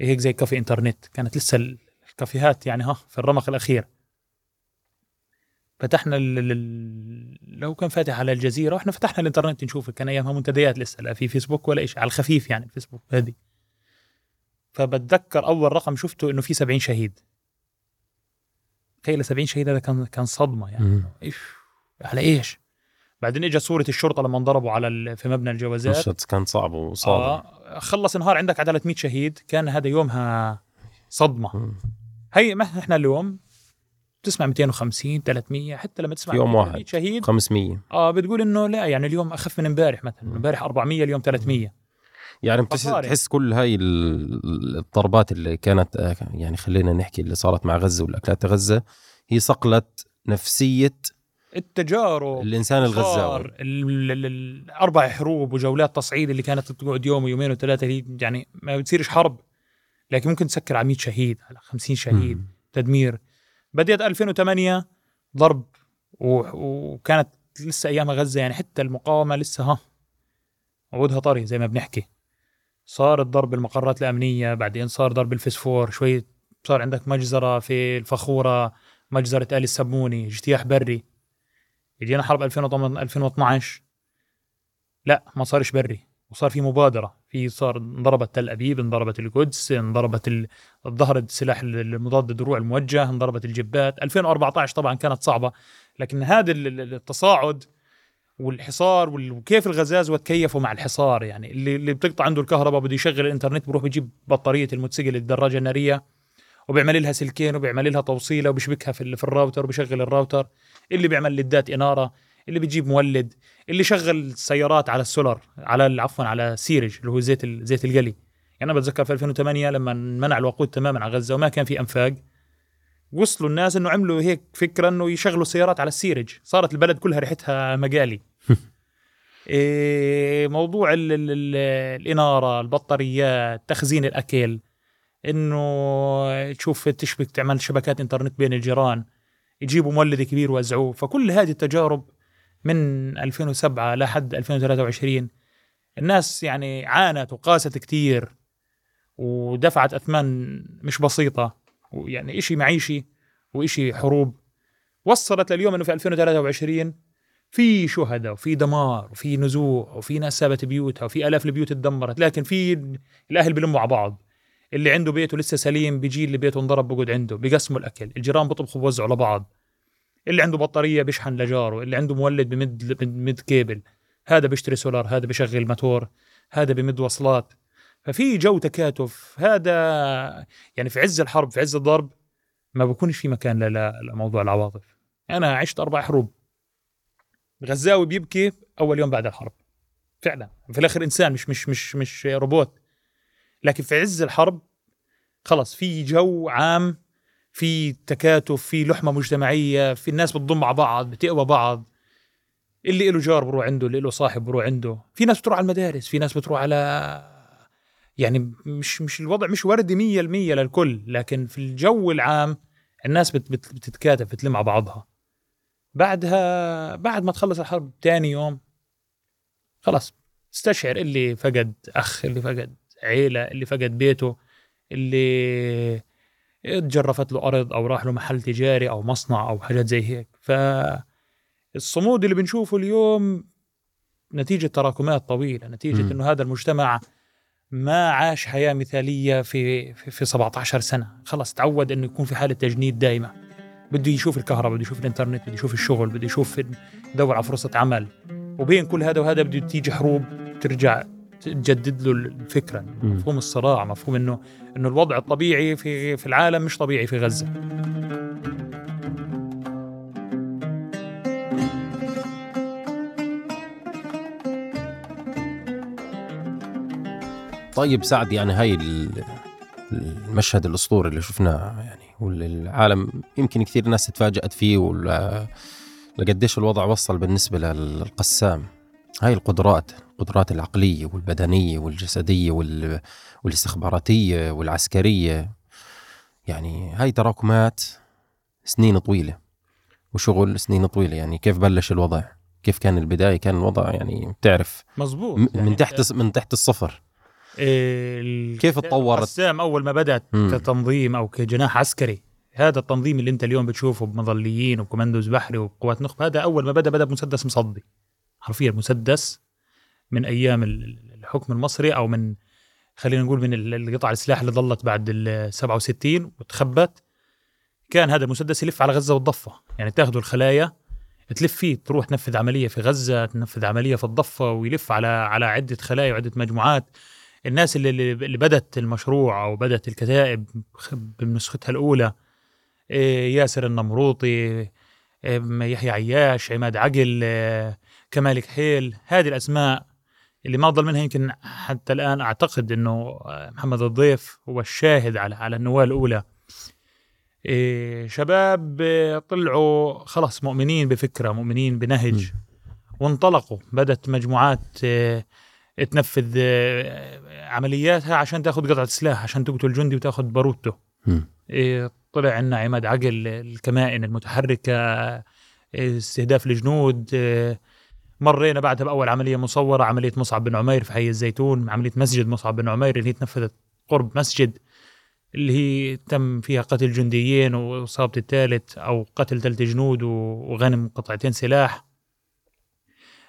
هيك زي كافي انترنت، كانت لسه الكافيهات يعني في الرمق الأخير. فتحنا لو كان فاتح على الجزيرة، واحنا فتحنا الانترنت نشوفه، كان أيامها منتديات لسه، لا في فيسبوك ولا إيش، على الخفيف يعني الفيسبوك هذه. فبتذكر أول رقم شفته إنه في 70 شهيد. تخيل 70 شهيد، هذا كان صدمة يعني. إيش على إيش؟ بعدين إجا صورة الشرطة لما انضربوا على في مبنى الجوازات، كان صعب وصادم. خلص نهار عندك عدالة 100 شهيد، كان هذا يومها صدمة. هي ما إحنا اليوم تسمع 250 300، حتى لما تسمع يوم واحد شهيد 500 بتقول إنه لا يعني اليوم أخف من امبارح مثلا، امبارح 400 اليوم 300. يعني بتحس كل هاي الضربات اللي كانت، يعني خلينا نحكي اللي صارت مع غزة والأكلات غزة، هي صقلت نفسية التجارب الإنسان الغزاوي. الأربع حروب وجولات تصعيد اللي كانت تقعد يوم ويومين وثلاثة، يعني ما بتصيرش حرب، لكن ممكن تسكر على 100 شهيد، على 50 شهيد تدمير. بدأت 2008 ضرب، وكانت لسه أيام غزة يعني حتى المقاومة لسه عودها طري زي ما بنحكي. صار الضرب المقرات الأمنية، بعدين صار ضرب الفسفور، شوي صار عندك مجزرة في الفخورة، مجزرة آل السبوني، اجتياح بري. اجينا حرب 2012، لا ما صارش بري، وصار في مبادرة، في صار انضربت تل أبيب، انضربت القدس، انضربت الظهر السلاح المضاد الدروع الموجه، انضربت الجبات. 2014 طبعا كانت صعبة، لكن هذا التصاعد والحصار وكيف الغزاز وتكيفوا مع الحصار. يعني اللي بتقطع عنده الكهرباء بده يشغل الانترنت، بروح بيجيب بطارية الموتوسيكل الدراجة النارية وبيعمل لها سلكين وبيعمل لها توصيلة وبيشبكها في الراوتر وبيشغل الراوتر. اللي بيعمل لدات إنارة، اللي بيجيب مولد، اللي شغل السيارات على السولار، على عفوا على سيرج اللي هو زيت القلي. يعني أنا بتذكر في 2008 لما منع الوقود تماما على غزة وما كان في أنفاق، وصلوا الناس إنه عملوا هيك فكرة إنه يشغلوا السيارات على السيرج، صارت البلد كلها ريحتها مقالي. موضوع الإنارة، البطاريات، تخزين الأكل، إنه تشوف تشبك تعمل شبكات إنترنت بين الجيران، يجيبوا مولد كبير وأزعوه. فكل هذه التجارب من 2007 لحد 2023 الناس يعني عانت وقاست كتير ودفعت أثمان مش بسيطة، ويعني إشي معيشي وإشي حروب وصلت لليوم إنه في 2023 في شهداء وفي دمار وفي نزوح وفي ناس سابت بيوتها وفي آلاف البيوت اتدمرت. لكن في الأهل بلموا على بعض، اللي عنده بيته لسه سليم بيجي اللي بيته انضرب بقعد عنده، بيقسموا الأكل، الجيران بطبخوا بوزعوا لبعض، اللي عنده بطارية بيشحن لجاره، اللي عنده مولد بمد كيبل، هذا بيشتري سولار، هذا بيشغل ماتور، هذا بمد وصلات. ففي جو تكاتف. هذا يعني في عز الحرب، في عز الضرب ما بكونش في مكان لموضوع العواطف. أنا عشت 4 حروب، غزاوي بيبكي أول يوم بعد الحرب فعلا، في الآخر إنسان مش روبوت. لكن في عز الحرب خلص في جو عام، في تكاتف، في لحمة مجتمعية، في الناس بتضم على بعض، بتقوى بعض، اللي له جار بروح عنده، اللي له صاحب بروح عنده، في ناس بتروح على المدارس، في ناس بتروح على، يعني مش الوضع مش وردي 100% للكل، لكن في الجو العام الناس بتتكاتف، بتلم على بعضها. بعدها بعد ما تخلص الحرب تاني يوم خلاص تستشعر اللي فقد أخ، اللي فقد عيلة، اللي فقد بيته، اللي اتجرفت له أرض أو راح له محل تجاري أو مصنع أو حاجات زي هيك. فالصمود اللي بنشوفه اليوم نتيجة تراكمات طويلة، نتيجة إنه هذا المجتمع ما عاش حياة مثالية في 17 سنة. خلص تعود إنه يكون في حالة تجنيد دائمة، بده يشوف الكهرباء، بده يشوف الإنترنت، بده يشوف الشغل، بده يشوف يدور على فرصة عمل. وبين كل هذا وهذا بده تيجي حروب ترجع تجدد له الفكرة، مفهوم الصراع، مفهوم إنه الوضع الطبيعي في العالم مش طبيعي في غزة. طيب سعد، يعني هاي المشهد الأسطوري اللي شفناه يعني، والعالم يمكن كثير ناس تفاجأت فيه، ولا لقديش الوضع وصل بالنسبة للقسام. هاي القدرات العقلية والبدنية والجسدية والاستخباراتية والعسكرية، يعني هاي تراكمات سنين طويلة وشغل سنين طويلة. يعني كيف بلش الوضع، كيف كان البداية، كان الوضع يعني بتعرف مزبوط يعني من تحت الصفر. كيف اتطورت القسام أول ما بدأت كتنظيم أو كجناح عسكري؟ هذا التنظيم اللي انت اليوم بتشوفه بمظليين وكوماندوز بحري وقوات نخب، هذا أول ما بدأ بمسدس مصدي، حرفيا مسدس من أيام الحكم المصري، أو من خلينا نقول من القطع السلاح اللي ظلت بعد 67 وتخبت. كان هذا المسدس يلف على غزة والضفة، يعني تاخذوا الخلايا تلف فيه، تروح تنفذ عملية في غزة، تنفذ عملية في الضفة، ويلف على عدة خلايا وعدة مجموعات. الناس اللي بدت المشروع أو بدت الكتائب بنسختها الأولى، ياسر النمروطي، يحيى عياش، عماد عقل، كمالك حيل، هذه الأسماء اللي ما ضل منها يمكن حتى الآن. أعتقد أنه محمد الضيف هو الشاهد على النواة الأولى. شباب طلعوا خلاص مؤمنين بفكرة، مؤمنين بنهج، وانطلقوا. بدت مجموعات تنفذ عملياتها عشان تأخذ قطعة سلاح، عشان تقتل جندي وتأخذ باروته. طلع عنا عماد عقل، الكمائن المتحركة، استهداف الجنود. مرينا بعدها بأول عملية مصورة، عملية مصعب بن عمير في حي الزيتون، عملية مسجد مصعب بن عمير اللي تنفذت قرب مسجد، اللي هي تم فيها قتل جنديين وإصابة الثالث، أو قتل 3 جنود وغنم 2 سلاح.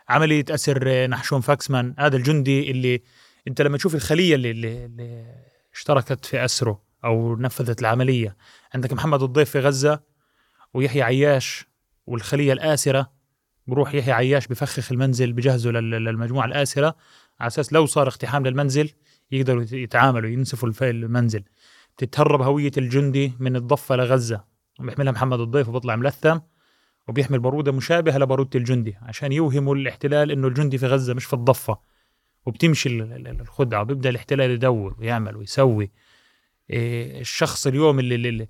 عملية أسر نحشون فاكسمان، هذا الجندي اللي أنت لما تشوف الخلية اللي اشتركت في أسره أو نفذت العملية. عندك محمد الضيف في غزة ويحيى عياش والخلية الآسرة. بروح يحيى عياش بفخخ المنزل، بجهزه للمجموعة الآسرة على أساس لو صار اقتحام للمنزل يقدروا يتعاملوا، ينسفوا المنزل. بتتهرب هوية الجندي من الضفة لغزة، وبيحملها محمد الضيف وبطلع ملثم، وبيحمل برودة مشابهة لبارودة الجندي عشان يوهموا الاحتلال إنه الجندي في غزة مش في الضفة. وبتمشي الخدعة، وبيبدأ الاحتلال يدور ويعمل ويسوي. الشخص اليوم اللي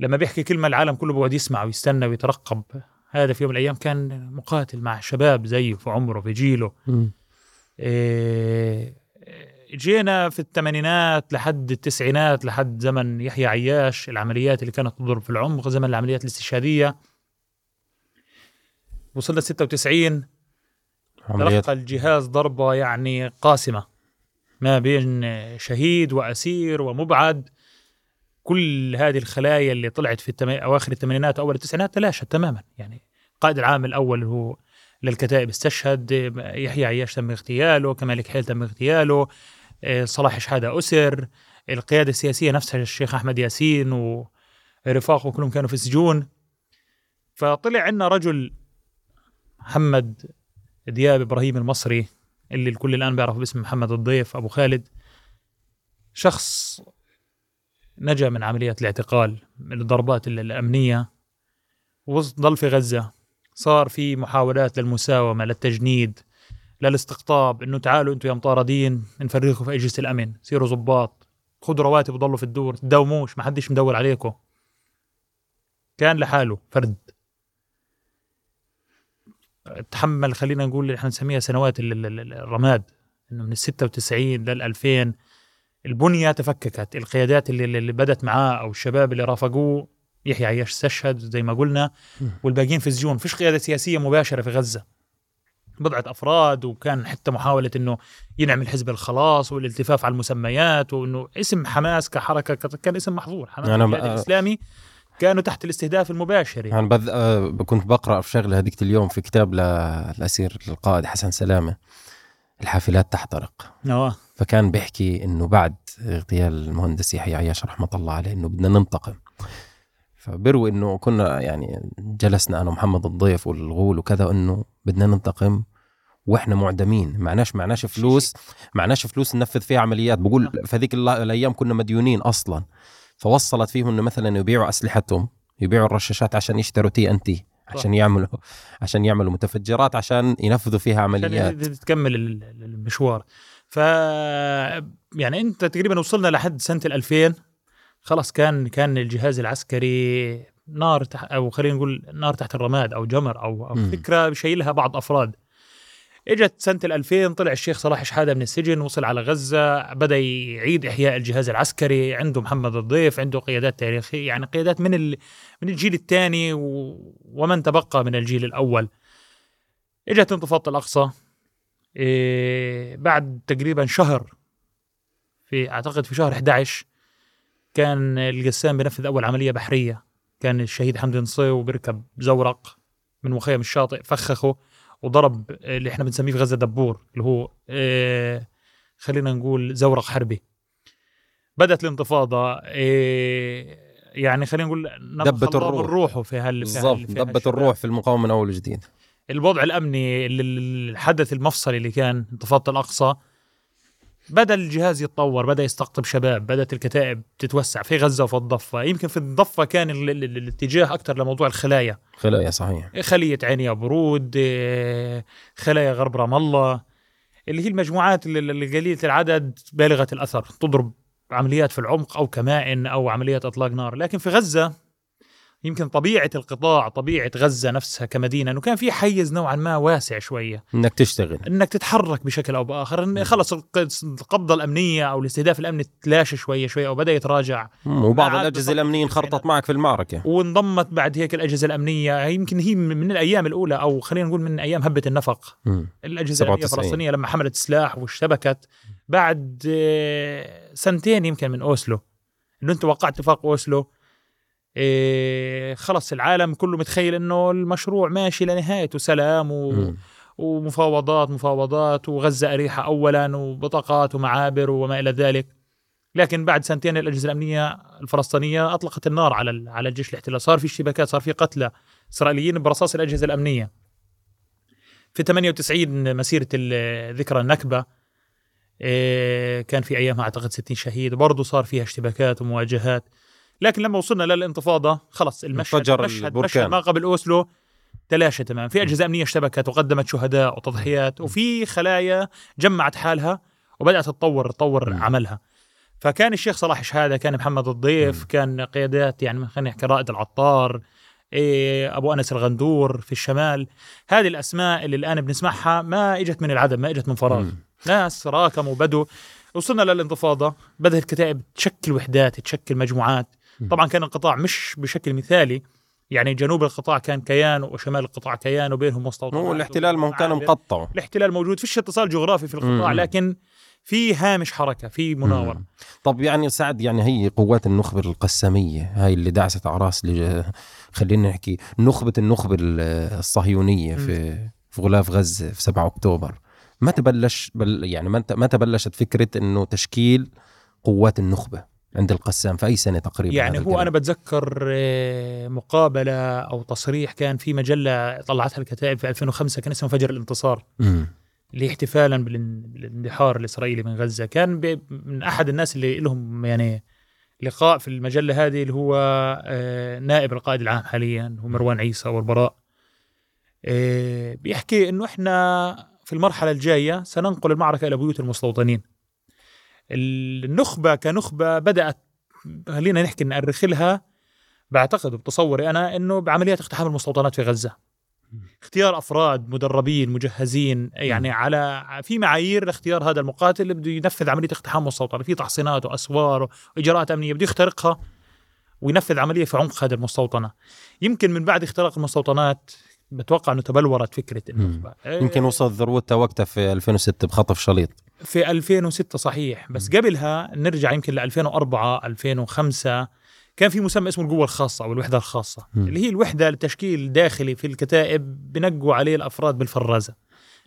لما بيحكي كلمة العالم كله بيقعد يسمع ويستنى ويترقب، هذا في يوم من الأيام كان مقاتل مع شباب زيه في عمره في جيله. جينا في 1980 لحد 1990، لحد زمن يحيى عياش، العمليات اللي كانت تضرب في العمق، زمن العمليات الاستشهادية. وصلنا 1996 تلقى الجهاز ضربة يعني قاسمة ما بين شهيد وأسير ومبعد. كل هذه الخلايا اللي طلعت في أواخر 1980 وأول 1990 تلاشت تماما. يعني القائد العام الأول هو للكتائب استشهد، يحيى عياش تم اغتياله، كمالك حيل تم اغتياله، صلاح شحادة أسر، القيادة السياسية نفسها الشيخ أحمد ياسين ورفاقه كلهم كانوا في السجون. فطلع عنا رجل محمد دياب إبراهيم المصري، اللي الكل الآن بيعرفه باسم محمد الضيف أبو خالد، شخص نجا من عمليات الاعتقال، من الضربات الأمنية، وظل في غزة. صار في محاولات للمساومة، للتجنيد، للاستقطاب، إنه تعالوا أنتوا يا مطاردين نفرغكم في أجهزة الأمن، سيروا ضباط، خدوا رواتب وضلوا في الدور، تداوموش، ما حدش مدور عليكم. كان لحاله فرد، تحمل خلينا نقول اللي احنا نسميها سنوات الرماد، إنه من 1996 لل2000 البنية تفككت. القيادات اللي بدت معاه أو الشباب اللي رافقوه، يحيى عياش استشهد زي ما قلنا، والباقيين في السجون. فيش قيادة سياسية مباشرة في غزة، بضعة أفراد. وكان حتى محاولة إنه ينعمل حزب الخلاص والالتفاف على المسميات، وإنه اسم حماس كحركة كان اسم محظور، حماس الجهاد الإسلامي، كانوا تحت الاستهداف المباشر. يعني كنت بقرأ في شغلة هذيك اليوم في كتاب للأسير القائد حسن سلامة، الحافلات تحترق. فكان بيحكي إنه بعد اغتيال المهندس يحيى عياش رحمة الله عليه إنه بدنا ننتقم. فبروا إنه كنا يعني جلسنا أنا ومحمد الضيف والغول وكذا، إنه بدنا ننتقم وإحنا معدمين، معناش فلوس ننفذ فيها عمليات. بقول فذيك الأيام كنا مديونين أصلا. فوصلت فيهم إنه مثلا يبيعوا أسلحتهم، يبيعوا الرشاشات عشان يشتروا TNT، عشان يعملوا متفجرات، عشان ينفذوا فيها عمليات، تكمل المشوار. ف يعني انت تقريبا وصلنا لحد سنة 2000، خلاص كان الجهاز العسكري نار أو خلينا نقول نار تحت الرماد أو جمر أو فكرة بشيلها بعض أفراد. اجت سنة 2000 طلع الشيخ صلاح شحادة من السجن، وصل على غزة، بدأ يعيد إحياء الجهاز العسكري، عنده محمد الضيف، عنده قيادات تاريخية، يعني قيادات من الجيل الثاني ومن تبقى من الجيل الأول. اجت انتفاضة الأقصى بعد تقريبا شهر، في أعتقد في شهر 11 كان القسام بنفذ أول عملية بحرية، كان الشهيد حمدي نصيو بركب زورق من مخيم الشاطئ، فخخه وضرب اللي احنا بنسميه في غزة دبور، اللي هو خلينا نقول زورق حربي. بدأت الانتفاضة يعني خلينا نقول دبت الروح في بالضبط، دبت الروح في المقاومة من أول وجديد. الوضع الأمني، الحدث المفصلي اللي كان انتفاضة الأقصى، بدأ الجهاز يتطور، بدأ يستقطب شباب، بدأت الكتائب تتوسع في غزة وفي الضفة. يمكن في الضفة كان الاتجاه أكتر لموضوع الخلايا، خلايا صحيح، خلية عيني أبو رود، خلايا غرب رام الله، اللي هي المجموعات القليلة العدد بالغة الأثر، تضرب عمليات في العمق أو كمائن أو عمليات إطلاق نار. لكن في غزة يمكن طبيعة القطاع، طبيعة غزة نفسها كمدينة، أنه كان في حيز نوعا ما واسع شوية أنك تشتغل، أنك تتحرك بشكل أو بآخر. إن خلص القبضة الأمنية أو الاستهداف الأمني تلاشى شوية شوية أو بدأ يتراجع، وبعض الأجهزة الأمنية انخرطت معك في المعركة وانضمت بعد هيك الأجهزة الأمنية. يمكن هي من الأيام الأولى، أو خلينا نقول من أيام هبة النفق، الأجهزة الأمنية الفلسطينية لما حملت السلاح واشتبكت بعد سنتين يمكن من أوسلو، إنه أنت وقعت اتفاق أوسلو. خلص العالم كله متخيل انه المشروع ماشي لنهايته، سلام ومفاوضات وغزة أريحة أولا وبطاقات ومعابر وما إلى ذلك. لكن بعد سنتين الأجهزة الأمنية الفلسطينية أطلقت النار على الجيش الاحتلال، صار في اشتباكات، صار في قتلى إسرائيليين برصاص الأجهزة الأمنية. في 98 مسيرة ذكرى النكبة كان في أيامها أعتقد 60 شهيد، برضو صار فيها اشتباكات ومواجهات. لكن لما وصلنا للانتفاضة خلص المشهد ما قبل أوسلو تلاشى تمام، في أجهزة أمنية اشتبكت وقدمت شهداء وتضحيات، وفي خلايا جمعت حالها وبدأت تطور عملها. فكان الشيخ صلاح شحادة، كان محمد الضيف، كان قيادات يعني خلينا نحكي رائد العطار، أبو أنس الغندور في الشمال. هذه الأسماء اللي الآن بنسمعها ما إجت من العدم، ما إجت من فراغ، ناس راكموا بدوا. وصلنا للانتفاضة، بدأت الكتائب تشكل وحدات، تشكل مجموعات. طبعا كان القطاع مش بشكل مثالي، يعني جنوب القطاع كان كيان وشمال القطاع كيان وبينهم مستوطنات، والاحتلال ما كان مقطع، الاحتلال موجود، فيش اتصال جغرافي في القطاع، لكن في هامش حركة، في مناورة. طب يعني سعد، يعني هي قوات النخبة القسامية هاي اللي دعست عراس خلينا نحكي النخبة الصهيونية في غلاف غزة في 7 أكتوبر، ما تبلشت فكرة إنه تشكيل قوات النخبة عند القسام في أي سنة تقريبا؟ يعني أنا بتذكر مقابلة أو تصريح كان في مجلة طلعتها الكتائب في 2005 كان اسمه فجر الانتصار، اللي احتفالا بالاندحار الإسرائيلي من غزة. كان من أحد الناس اللي لهم يعني لقاء في المجلة هذه، اللي هو نائب القائد العام حاليا هو مروان عيسى والبراء، بيحكي إنه إحنا في المرحلة الجاية سننقل المعركة إلى بيوت المستوطنين. النخبة كنخبة بدأت، خلينا نحكي نأرخ لها، بعتقد بتصوري أنا إنه بعمليات اقتحام المستوطنات في غزة، اختيار أفراد مدربين مجهزين، يعني على في معايير لاختيار هذا المقاتل اللي بده ينفذ عملية اقتحام مستوطن، في تحصينات وأسوار وإجراءات أمنية، بده يخترقها وينفذ عملية في عمق هذا المستوطنة. يمكن من بعد اختراق المستوطنات بتوقع أنه تبلورت فكرة النخبة، يمكن وصل ذروتها وقتها في 2006 بخطف شليط، في 2006 صحيح، بس قبلها نرجع يمكن ل 2004 2005 كان في مسمى اسمه القوة الخاصة أو الوحدة الخاصة، اللي هي الوحدة للتشكيل داخلي في الكتائب بنقوا عليه الأفراد بالفرازة،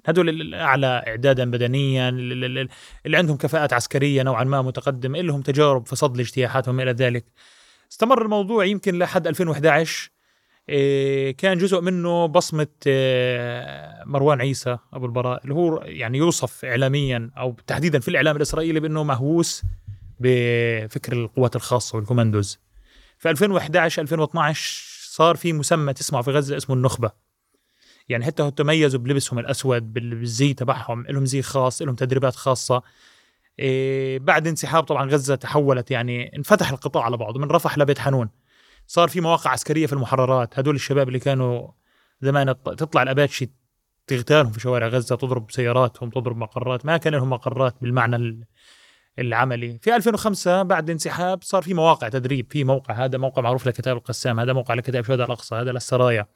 هدول الأعلى إعدادا بدنيا، اللي عندهم كفاءات عسكرية نوعا ما متقدمة، اللي هم تجارب في صد الاجتياحات وما إلى ذلك. استمر الموضوع يمكن لحد 2011، كان جزء منه بصمة مروان عيسى أبو البراء، اللي هو يعني يوصف إعلاميا أو تحديدا في الإعلام الإسرائيلي بأنه مهووس بفكر القوات الخاصة والكوماندوز. في 2011-2012 صار في مسمى تسمع في غزة اسمه النخبة، يعني حتى تميزوا بلبسهم الأسود، بالزي تبعهم، لهم زي خاص، لهم تدريبات خاصة. بعد انسحاب طبعا غزة تحولت، يعني انفتح القطاع على بعضه من رفح لبيت حنون، صار في مواقع عسكرية في المحررات. هدول الشباب اللي كانوا زمان تطلع الأباتشي تغتالهم في شوارع غزة، تضرب سياراتهم، تضرب مقرات، ما كان لهم مقرات بالمعنى العملي. في 2005 بعد انسحاب صار في مواقع تدريب، في موقع، هذا موقع معروف لكتائب القسام، هذا موقع لكتائب شهداء الأقصى، هذا للسرايا،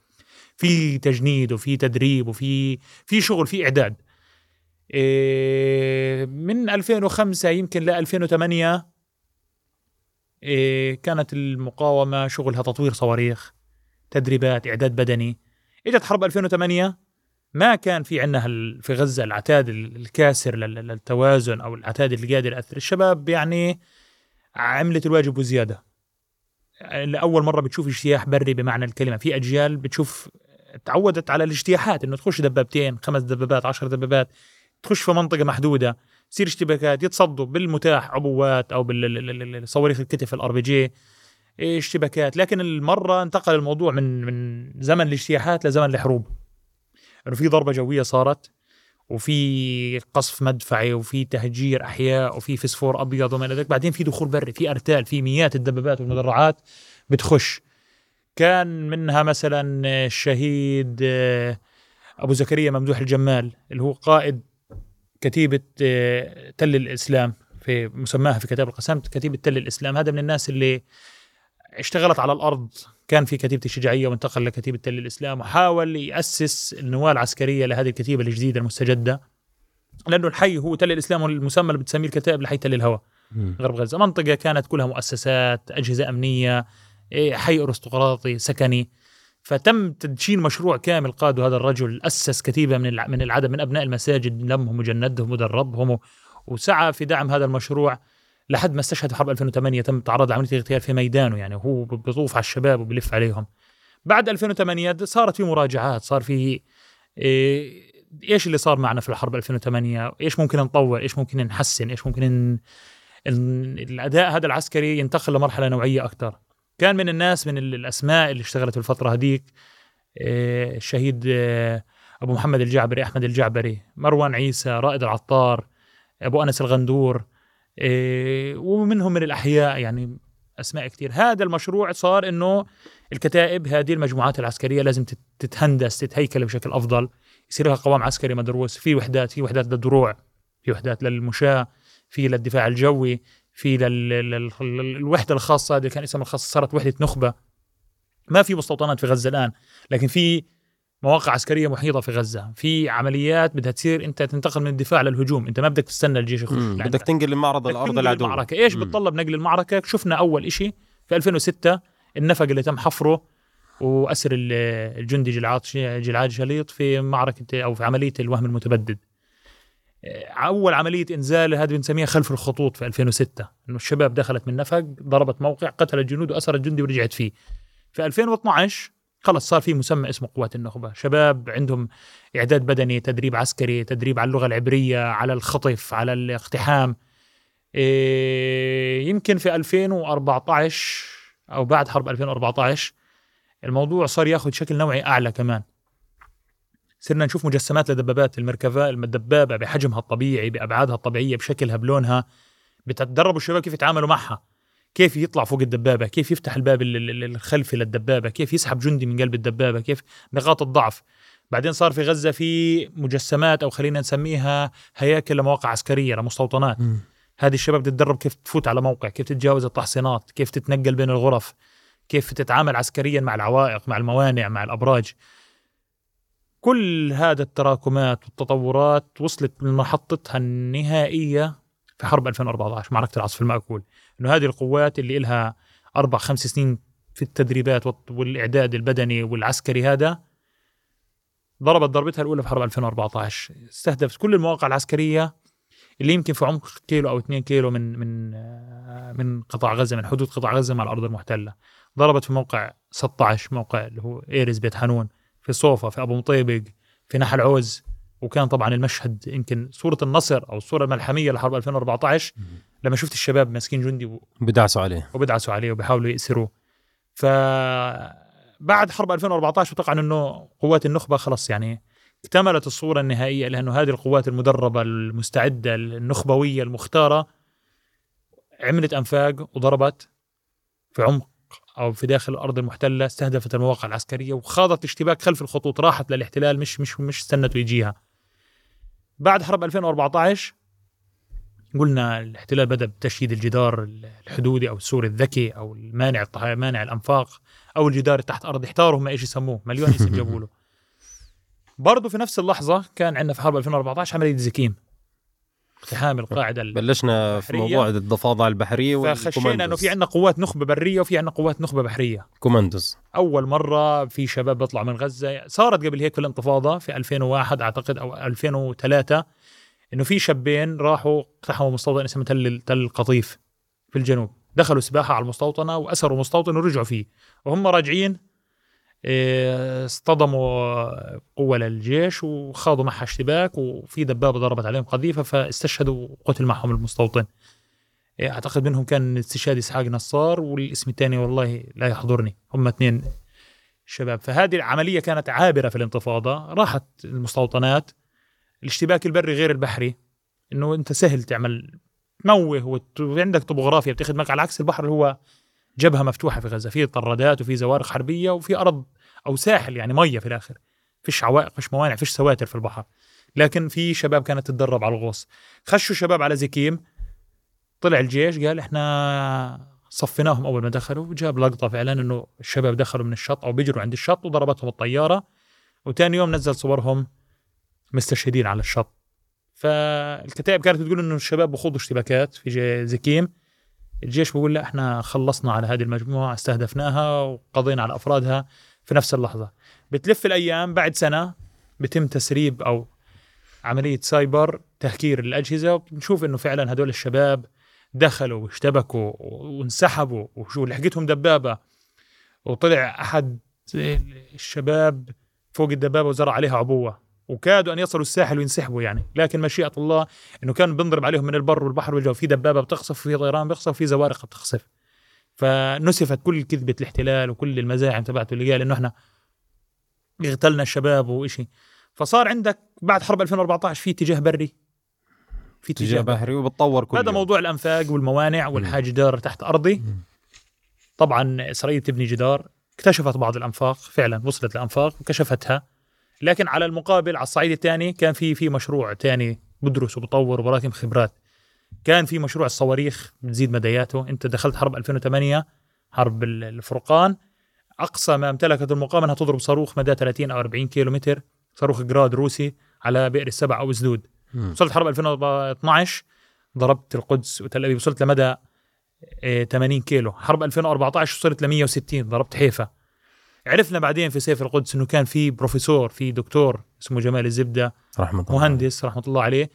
في تجنيد وفي تدريب وفي شغل، في إعداد. من 2005 يمكن ل 2008 كانت المقاومة شغلها تطوير صواريخ، تدريبات، إعداد بدني. إجت حرب 2008، ما كان في عندنا في غزة العتاد الكاسر للتوازن أو العتاد اللي قادر يأثر. الشباب يعني عملت الواجب وزيادة. لأول مرة بتشوف اجتياح بري بمعنى الكلمة، في أجيال بتشوف تعودت على الاجتياحات، إنه تخش دبابتين، 5 دبابات، 10 دبابات، تخش في منطقة محدودة، تصير اشتباكات، يتصدوا بالمتاح، عبوات أو بالصواريخ الكتف الRPG، اشتباكات. لكن المرة انتقل الموضوع من زمن الاجتياحات لزمن الحروب، إنه في ضربة جوية صارت، وفي قصف مدفعي، وفي تهجير أحياء، وفي فسفور أبيض وما إلى ذلك. بعدين في دخول بري، في أرتال، في مئات الدبابات والمدرعات بتخش. كان منها مثلا الشهيد أبو زكريا ممدوح الجمال، اللي هو قائد كتيبة تل الإسلام، في مسماها في كتائب القسام كتيبة تل الإسلام. هذا من الناس اللي اشتغلت على الأرض، كان في كتيبة الشجاعية وانتقل لكتيبة تل الإسلام، وحاول يأسس النواة العسكرية لهذه الكتيبة الجديدة المستجدة، لأنه الحي هو تل الإسلام، والمسمى اللي بتسميه الكتائب لحي تل الهوى، غرب غزة. منطقة كانت كلها مؤسسات، أجهزة أمنية، حي أرستقراطي سكني، فتم تدشين مشروع كامل قاده هذا الرجل. أسس كتيبة من العدد، من أبناء المساجد، لمهم وجندهم ودربهم، وسعى في دعم هذا المشروع لحد ما استشهد حرب 2008. تم تعرض عملية اغتيال في ميدانه، يعني هو بيطوف على الشباب وبلف عليهم. بعد 2008 صارت في مراجعات، صار في إيش اللي صار معنا في الحرب 2008، إيش ممكن نطور، إيش ممكن نحسن، إيش ممكن الأداء هذا العسكري ينتقل لمرحلة نوعية أكثر. كان من الناس، من الأسماء اللي اشتغلت في الفترة هديك، الشهيد أبو محمد الجعبري، أحمد الجعبري، مروان عيسى، رائد العطار، أبو أنس الغندور، ومنهم من الأحياء، يعني أسماء كتير. هذا المشروع صار إنه الكتائب، هذه المجموعات العسكرية لازم تتهندس، تتهيكل بشكل أفضل، يصير لها قوام عسكري مدروس، في وحدات، في وحدات للدروع، في وحدات للمشاة، في للدفاع الجوي، في الوحدة الخاصة، هذه كان اسمها الخاصة، صارت وحدة نخبة. ما في مستوطنات في غزة الآن، لكن في مواقع عسكرية محيطة في غزة، في عمليات بدها تصير. أنت تنتقل من الدفاع للهجوم، أنت ما بدك تستنى الجيش يخش، بدك تنقل المعرض لأرض العدو. المعركة إيش بتطلب نقل المعركة؟ شفنا أول إشي في 2006 النفق اللي تم حفره وأسر الجندي جلعاد شاليط في معركة أو في عملية الوهم المتبدد. أول عملية إنزال هذا بنسميها خلف الخطوط في 2006، إنه الشباب دخلت من نفق، ضربت موقع، قتل الجنود وأسر الجندي ورجعت فيه. في 2012 خلص صار في مسمى اسمه قوات النخبة، شباب عندهم إعداد بدني، تدريب عسكري، تدريب على اللغة العبرية، على الخطف، على الاقتحام. يمكن في 2014 أو بعد حرب 2014 الموضوع صار ياخد شكل نوعي أعلى كمان. صرنا نشوف مجسمات لدبابات المركبة، الدبابة بحجمها الطبيعي، بأبعادها الطبيعية، بشكلها، بلونها. بتدربوا الشباب كيف يتعاملوا معها، كيف يطلع فوق الدبابة، كيف يفتح الباب الخلفي للدبابة، كيف يسحب جندي من قلب الدبابة، كيف نقاط الضعف. بعدين صار في غزة في مجسمات، أو خلينا نسميها هياكل لمواقع عسكرية، لمستوطنات. هذه الشباب تتدرب كيف تفوت على موقع، كيف تتجاوز التحصينات، كيف تتنقل بين الغرف، كيف تتعامل عسكريا مع العوائق، مع الموانع، مع الأبراج. كل هذا التراكمات والتطورات وصلت لمحطتها النهائية في حرب 2014 معركة العصف المأكول، إنه هذه القوات اللي إلها 4-5 سنين في التدريبات والإعداد البدني والعسكري، هذا ضربت ضربتها الأولى في حرب 2014. استهدفت كل المواقع العسكرية اللي يمكن في عمق 1 أو 2 كيلو من قطاع غزة، من حدود قطاع غزة مع الأرض المحتلة. ضربت في موقع 16، موقع اللي هو إيرز بيت حنون، في صوفة، في أبو مطيبق، في نحل عوز. وكان طبعا المشهد، يمكن صورة النصر أو الصورة الملحمية لحرب 2014، لما شفت الشباب ماسكين جندي وبدعسوا عليه وبيحاولوا يأسروه. فبعد حرب 2014 وتقع أنه قوات النخبة خلص يعني اكتملت الصورة النهائية، لأنه هذه القوات المدربة المستعدة النخبوية المختارة عملت أنفاق وضربت في عمق أو في داخل الأرض المحتلة، استهدفت المواقع العسكرية وخاضت اشتباك خلف الخطوط، راحت للاحتلال مش استنته يجيها. بعد حرب 2014 قلنا الاحتلال بدأ بتشييد الجدار الحدودي أو السور الذكي أو مانع الأنفاق أو الجدار تحت أرض، احتاروا هم إيش يسموه، مليون اسم جابوا له. برضو في نفس اللحظة كان عندنا في حرب 2014 عملية زكيم، اقتحام القاعدة البحرية. بلشنا في موضوع الضفادع البحرية والكوماندوز، فخشينا أنه في عندنا قوات نخبة برية وفي عندنا قوات نخبة بحرية كوماندوز. أول مرة في شباب بطلعوا من غزة، صارت قبل هيك في الانتفاضة في 2001 أعتقد أو 2003 أنه في شابين راحوا اقتحموا مستوطن اسمه تل القطيف في الجنوب، دخلوا سباحة على المستوطنة وأسروا مستوطن ورجعوا فيه، وهم راجعين اصطدموا قوة للجيش وخاضوا معها اشتباك، وفي دبابة ضربت عليهم قذيفة فاستشهدوا وقتل معهم المستوطن. أعتقد منهم كان استشهاد إسحاق نصار، والاسم الثاني والله لا يحضرني، هم اثنين شباب. فهذه العملية كانت عابرة في الانتفاضة، راحت المستوطنات. الاشتباك البري غير البحري، إنه أنت سهل تعمل تموه وعندك طبوغرافيا بتاخد معك، على عكس البحر اللي هو جبهة مفتوحة في غزة، فيه طرادات وفيه زوارق حربية وفيه أرض أو ساحل يعني مية في الآخر، فيش عوائق فيش موانع فيش سواتر في البحر. لكن في شباب كانت تتدرب على الغوص، خشوا شباب على زكيم، طلع الجيش قال إحنا صفناهم أول ما دخلوا، وجاب لقطة فعلا إنه الشباب دخلوا من الشط أو بيجروا عند الشط وضربتهم الطيارة، وتاني يوم نزل صورهم مستشهدين على الشط. فالكتائب كانت بتقول إنه الشباب بخوضوا اشتباكات في زكيم، الجيش بيقول لا احنا خلصنا على هذه المجموعة، استهدفناها وقضينا على أفرادها في نفس اللحظة. بتلف الأيام، بعد سنة بتم تسريب أو عملية سايبر تهكير الأجهزة، وبنشوف إنه فعلا هدول الشباب دخلوا واشتبكوا وانسحبوا، وشو لحقتهم دبابة، وطلع أحد الشباب فوق الدبابة وزرع عليها عبوة، وكادوا أن يصلوا الساحل وينسحبوا يعني، لكن مشيئة الله إنه كان بنضرب عليهم من البر والبحر والجو، في دبابة بتخصف وفي طيران بيخصف وفي زوارق بتخصف. فنسفت كل كذبة الاحتلال وكل المزاعم تبعته اللي قال إنه إحنا اغتلنا الشباب وإشي. فصار عندك بعد حرب 2014 في اتجاه بري في اتجاه بحري وبتطور كل هذا موضوع الأنفاق والموانع والحاج جدار تحت أرضي. طبعا إسرائيل تبني جدار، اكتشفت بعض الأنفاق فعلا، وصلت الأنفاق وكشفتها، لكن على المقابل على الصعيد الثاني كان في مشروع ثاني بدرس وبطور وبراكم خبرات. كان في مشروع الصواريخ بتزيد مداياته، انت دخلت حرب 2008 حرب الفرقان، اقصى ما امتلكت المقاومه انها تضرب صاروخ مدى 30 او 40 كيلومتر، صاروخ جراد روسي على بئر السبع او اسدود. وصلت حرب 2012 ضربت القدس وتل ابيب، وصلت لمدى 80 كيلو. حرب 2014 وصلت ل 160، ضربت حيفا. عرفنا بعدين في سيف القدس إنه كان في بروفيسور، في دكتور اسمه جمال الزبدة، مهندس رحمة الله عليه،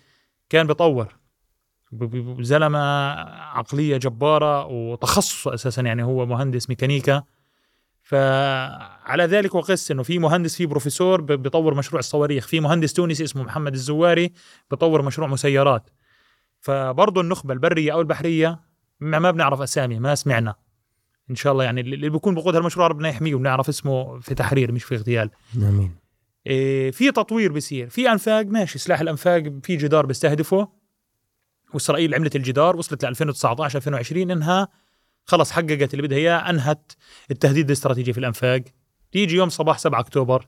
كان بيطور زلمة عقلية جبارة وتخصصه أساسا يعني هو مهندس ميكانيكا. فعلى ذلك وقس إنه في مهندس في بروفيسور بيطور مشروع الصواريخ، في مهندس تونسي اسمه محمد الزواري بيطور مشروع مسيرات. فبرضو النخبة البرية أو البحرية ما بنعرف أسامي، ما سمعنا إن شاء الله يعني اللي بيكون بقود هالمشروع ربنا يحميه وبنعرف اسمه في تحرير مش في اغتيال. آمين. في تطوير بيصير، في أنفاق ماشي، سلاح الأنفاق في جدار بيستهدفه، وإسرائيل عملت الجدار، وصلت ل 2019 2020 إنها خلص حققت اللي بدها إياه، أنهت التهديد الاستراتيجي في الأنفاق. يجي يوم صباح 7 أكتوبر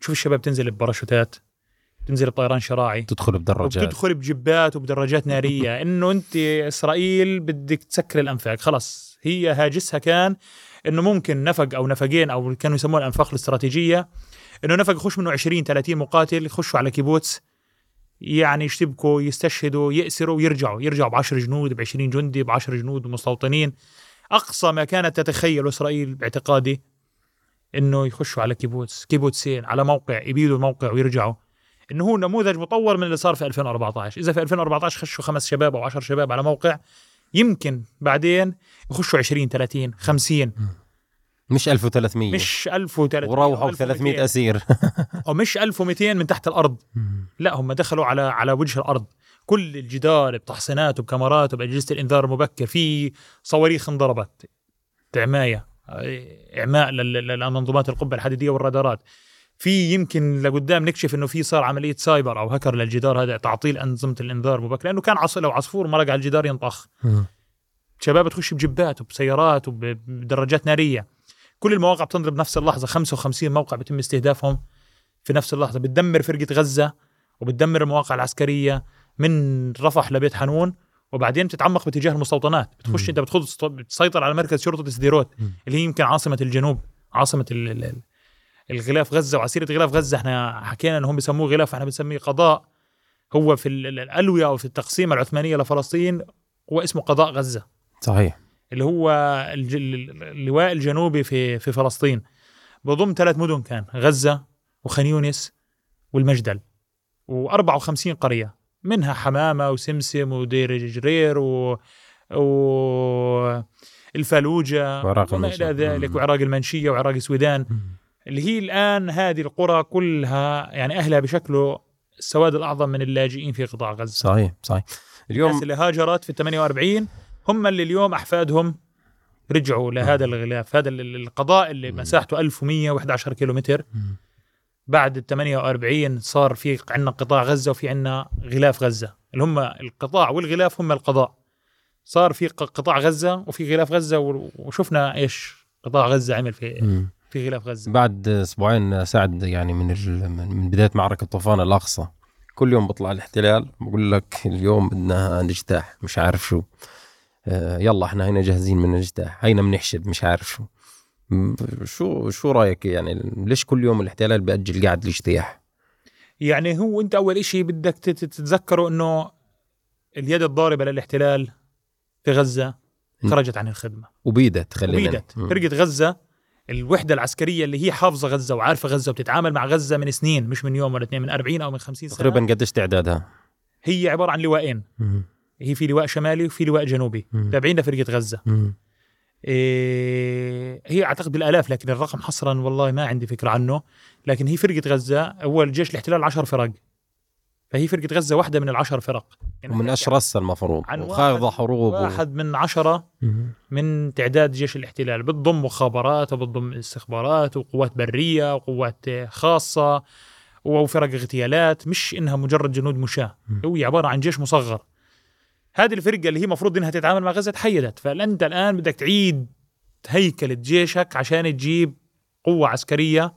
تشوف الشباب تنزل بباراشوتات، تنزل بطيران شراعي، تدخل بدراجات، تدخل بجبات وبدراجات نارية، إنه أنت إسرائيل بدك تسكر الأنفاق خلص. هي هاجسها كان إنه ممكن نفق أو نفقين، أو كانوا يسموها الأنفاق الاستراتيجية، إنه نفق يخش منه 20-30 مقاتل، يخشوا على كيبوتس يعني يشتبكوا يستشهدوا يأسروا ويرجعوا، يرجعوا ب10 جنود ب20 جندي ب10 جنود ومستوطنين. أقصى ما كانت تتخيل إسرائيل باعتقادي إنه يخشوا على كيبوتس، كيبوتسين على موقع، يبيدوا الموقع ويرجعوا. إنه هو نموذج مطور من اللي صار في 2014. إذا في 2014 خشوا 5 شباب أو 10 شباب على موقع، يمكن بعدين يخشوا 20-30-50، مش 1300 مش 1300 وروحوا 300 أسير أو مش 1200 من تحت الأرض. لا، هم دخلوا على وجه الأرض، كل الجدار بتحصيناته بكاميراته بأجهزة الإنذار المبكر، في صواريخ انضربت تعماية إعماء للمنظومات القبة الحديدية والرادارات. في يمكن لقدام نكشف إنه في صار عملية سايبر أو هكر للجدار هذا، تعطيل أنظمة الإنذار مبكر، لأنه كان لو عصفور مرق على الجدار ينطخ. شباب تخش بجبات وبسيارات وبدراجات نارية. كل المواقع بتنضرب بنفس اللحظة، 55 موقع بتم استهدافهم في نفس اللحظة. بتدمر فرقة غزة وبتدمر المواقع العسكرية من رفح لبيت حنون، وبعدين بتتعمق باتجاه المستوطنات. بتخش انت بتسيطر على مركز شرطة سديروت اللي هي يمكن عاصمة الجنوب، عاصمة الغلاف غزة وعسيرة غلاف غزة. احنا حكينا انهم بيسموه غلاف، احنا بنسميه قضاء. هو في الألوية أو في التقسيم العثمانية لفلسطين هو اسمه قضاء غزة، صحيح، اللي هو اللواء الجنوبي في فلسطين. بضم 3 مدن كان، غزة وخانيونس والمجدل، و54 قرية منها حمامة وسمسم ودير جرير والفالوجة وما إلى ذلك، وعراق المنشية وعراق سويدان، اللي هي الآن هذه القرى كلها يعني أهلها بشكله السواد الأعظم من اللاجئين في قطاع غزة. صحيح صحيح. اليوم الناس اللي هاجرت في 48 هم اللي اليوم أحفادهم رجعوا لهذا الغلاف، هذا القضاء اللي مساحته 1111 كيلومتر. بعد 48 صار في عندنا قطاع غزة وفي عندنا غلاف غزة، اللي هم القطاع والغلاف هم القضاء. صار في قطاع غزة وفي غلاف غزة، وشفنا إيش قطاع غزة عمل في غلاف غزة. بعد أسبوعين سعد، يعني من بداية معركة طوفان الأقصى، كل يوم بطلع الاحتلال بقول لك اليوم بدنا نجتاح مش عارف شو، يلا احنا هنا جاهزين من نجتاح، هينا بنحشد مش عارف شو. شو رأيك يعني ليش كل يوم الاحتلال بأجل قاعد الاجتياح؟ يعني هو انت أول إشي بدك تتذكره أنه اليد الضاربة للاحتلال في غزة خرجت عن الخدمة وبيدت، فرقة غزة الوحدة العسكرية اللي هي حافظة غزة وعارفة غزة وبتتعامل مع غزة من سنين، مش من يوم ولا اثنين، من 40 أو من 50 سنة تقريباً. قديش تعدادها؟ هي عبارة عن لوائين، هي في لواء شمالي وفي لواء جنوبي تابعين لفرقة غزة. هي أعتقد بالآلاف، لكن الرقم حصراً والله ما عندي فكرة عنه. لكن هي فرقة غزة، أول جيش الاحتلال 10 فرق، فهي فرقة غزة واحدة من 10 فرق، يعني ومن أشرسها المفروض، وخاضة حروب، واحد من 10 من تعداد جيش الاحتلال. بتضم مخابرات وبتضم استخبارات وقوات برية وقوات خاصة وفرق اغتيالات، مش إنها مجرد جنود مشاة، هو عبارة عن جيش مصغر. هذه الفرقة اللي هي مفروض إنها تتعامل مع غزة تحيدت، فأنت الآن بدك تعيد هيكلة جيشك عشان تجيب قوة عسكرية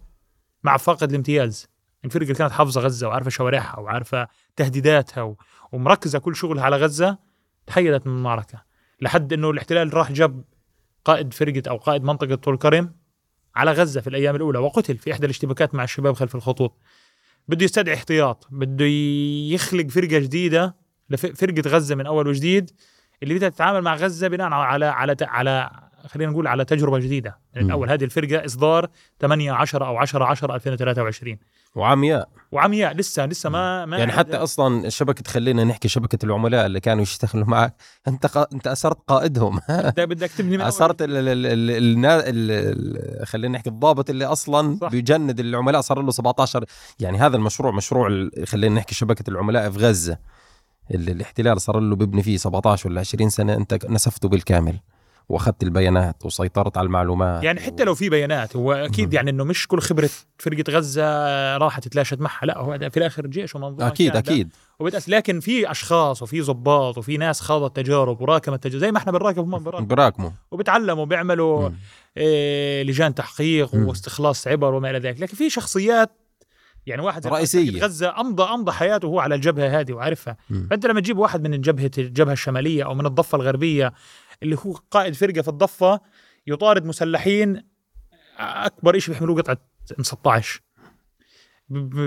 مع فاقد الامتياز. الفرقة اللي كانت حافظة غزة وعارفة شوارعها وعارفة تهديداتها ومركزة كل شغلها على غزة تحيدت من المعركة، لحد أنه الاحتلال راح جاب قائد فرقة أو قائد منطقة طول كرم على غزة في الأيام الأولى، وقتل في إحدى الاشتباكات مع الشباب خلف الخطوط. بده يستدعي احتياط، بده يخلق فرقة جديدة لفرقة غزة من أول وجديد، اللي بدها تتعامل مع غزة بناء على خلينا نقول على تجربة جديدة. الأول هذه الفرقة إصدار 18/10/2023، وعمياء لسه ما يعني حتى أصلا شبكة، خلينا نحكي شبكة العملاء اللي كانوا يشتغلوا معك، أنت أسرت قائدهم، بدك تبني من أسرت خلينا نحكي الضابط اللي أصلا صح. بيجند العملاء، صار له 17. يعني هذا المشروع مشروع خلينا نحكي شبكة العملاء في غزة اللي الاحتلال صار له بيبني فيه 17 ولا 20 سنة، أنت نسفته بالكامل واخذت البيانات وسيطرت على المعلومات. يعني حتى لو في بيانات هو اكيد يعني انه مش كل خبره فرقه غزه راحت تلاشت معها، لا هو في الاخر جيش ومنظومه اكيد وبتأس. لكن في اشخاص وفي ضباط وفي ناس خاضت تجارب وراكمت تجارب، زي ما احنا بنراكم هم بنراكموا وبتعلموا، بيعملوا لجان تحقيق واستخلاص عبر وما الى ذلك. لكن في شخصيات يعني واحد رئيسية غزة أمضى حياته وهو على الجبهة هذه وعارفها. فأنت لما تجيب واحد من الجبهة الشمالية أو من الضفة الغربية اللي هو قائد فرقة في الضفة يطارد مسلحين، أكبر إشي بيحملوه قطعة M16،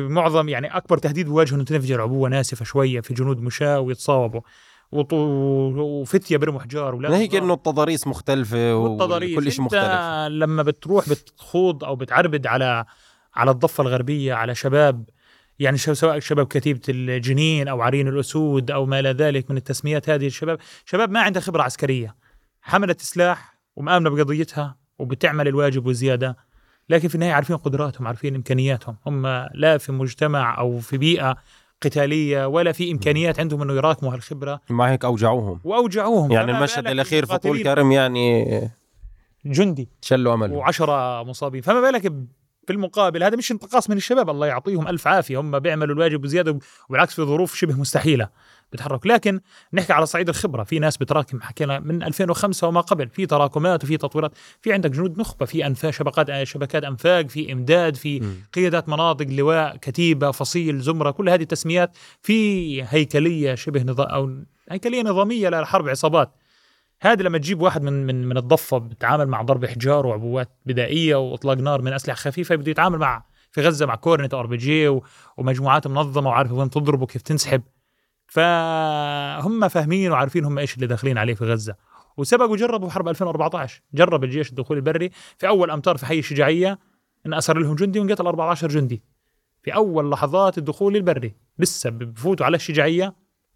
معظم يعني أكبر تهديد بواجهه إنه تنفجر عبوة ناسفة شوية في جنود مشاة ويتصاوبوا وفتية برمح جار، ولا هيك إنه التضاريس مختلفة وكل شيء مختلف. لما بتروح بتخوض أو بتعربد على الضفة الغربية على شباب، يعني سواء شباب كتيبة الجنين أو عرين الأسود أو ما لا ذلك من التسميات، هذه شباب ما عنده خبرة عسكرية، حملت سلاح ومآمنة بقضيتها وبتعمل الواجب وزيادة. لكن في النهاية عارفين قدراتهم، عارفين إمكانياتهم، هم لا في مجتمع أو في بيئة قتالية ولا في إمكانيات عندهم إنه يراكموا هالخبرة. مع هيك أوجعوهم يعني المشهد الأخير في طول كرم يعني جندي شلوا أمله و10 مصابين، فما بالك في المقابل هذا مش انتقاص من الشباب، الله يعطيهم ألف عافية، هم بيعملوا الواجب وزيادة، وبالعكس في ظروف شبه مستحيلة بتحرك. لكن نحكي على صعيد الخبرة، في ناس بتراكم، حكينا من 2005 وما قبل في تراكمات وفي تطويرات، في عندك جنود نخبة، في أنفاق، شبكات أنفاق، في إمداد، في قيادات مناطق، لواء، كتيبة، فصيل، زمرة، كل هذه التسميات، في هيكلية شبه هيكلية نظامية لحرب عصابات. هذا لما تجيب واحد من الضفة بتعامل مع ضرب حجار وعبوات بدائية وإطلاق نار من أسلحة خفيفة، بده يتعامل مع في غزة مع كورنت أو أربيجي ومجموعات منظمة وعارف وين تضرب وكيف تنسحب، فهم فاهمين وعارفين هم إيش اللي داخلين عليه في غزة. وسبق وجربوا في حرب 2014، جرب الجيش الدخول البري في أول أمطار في حي الشجاعية إن أسر لهم جندي ونقتل 14 جندي في أول لحظات الدخول البري، لسه بفوتوا على الشجاعية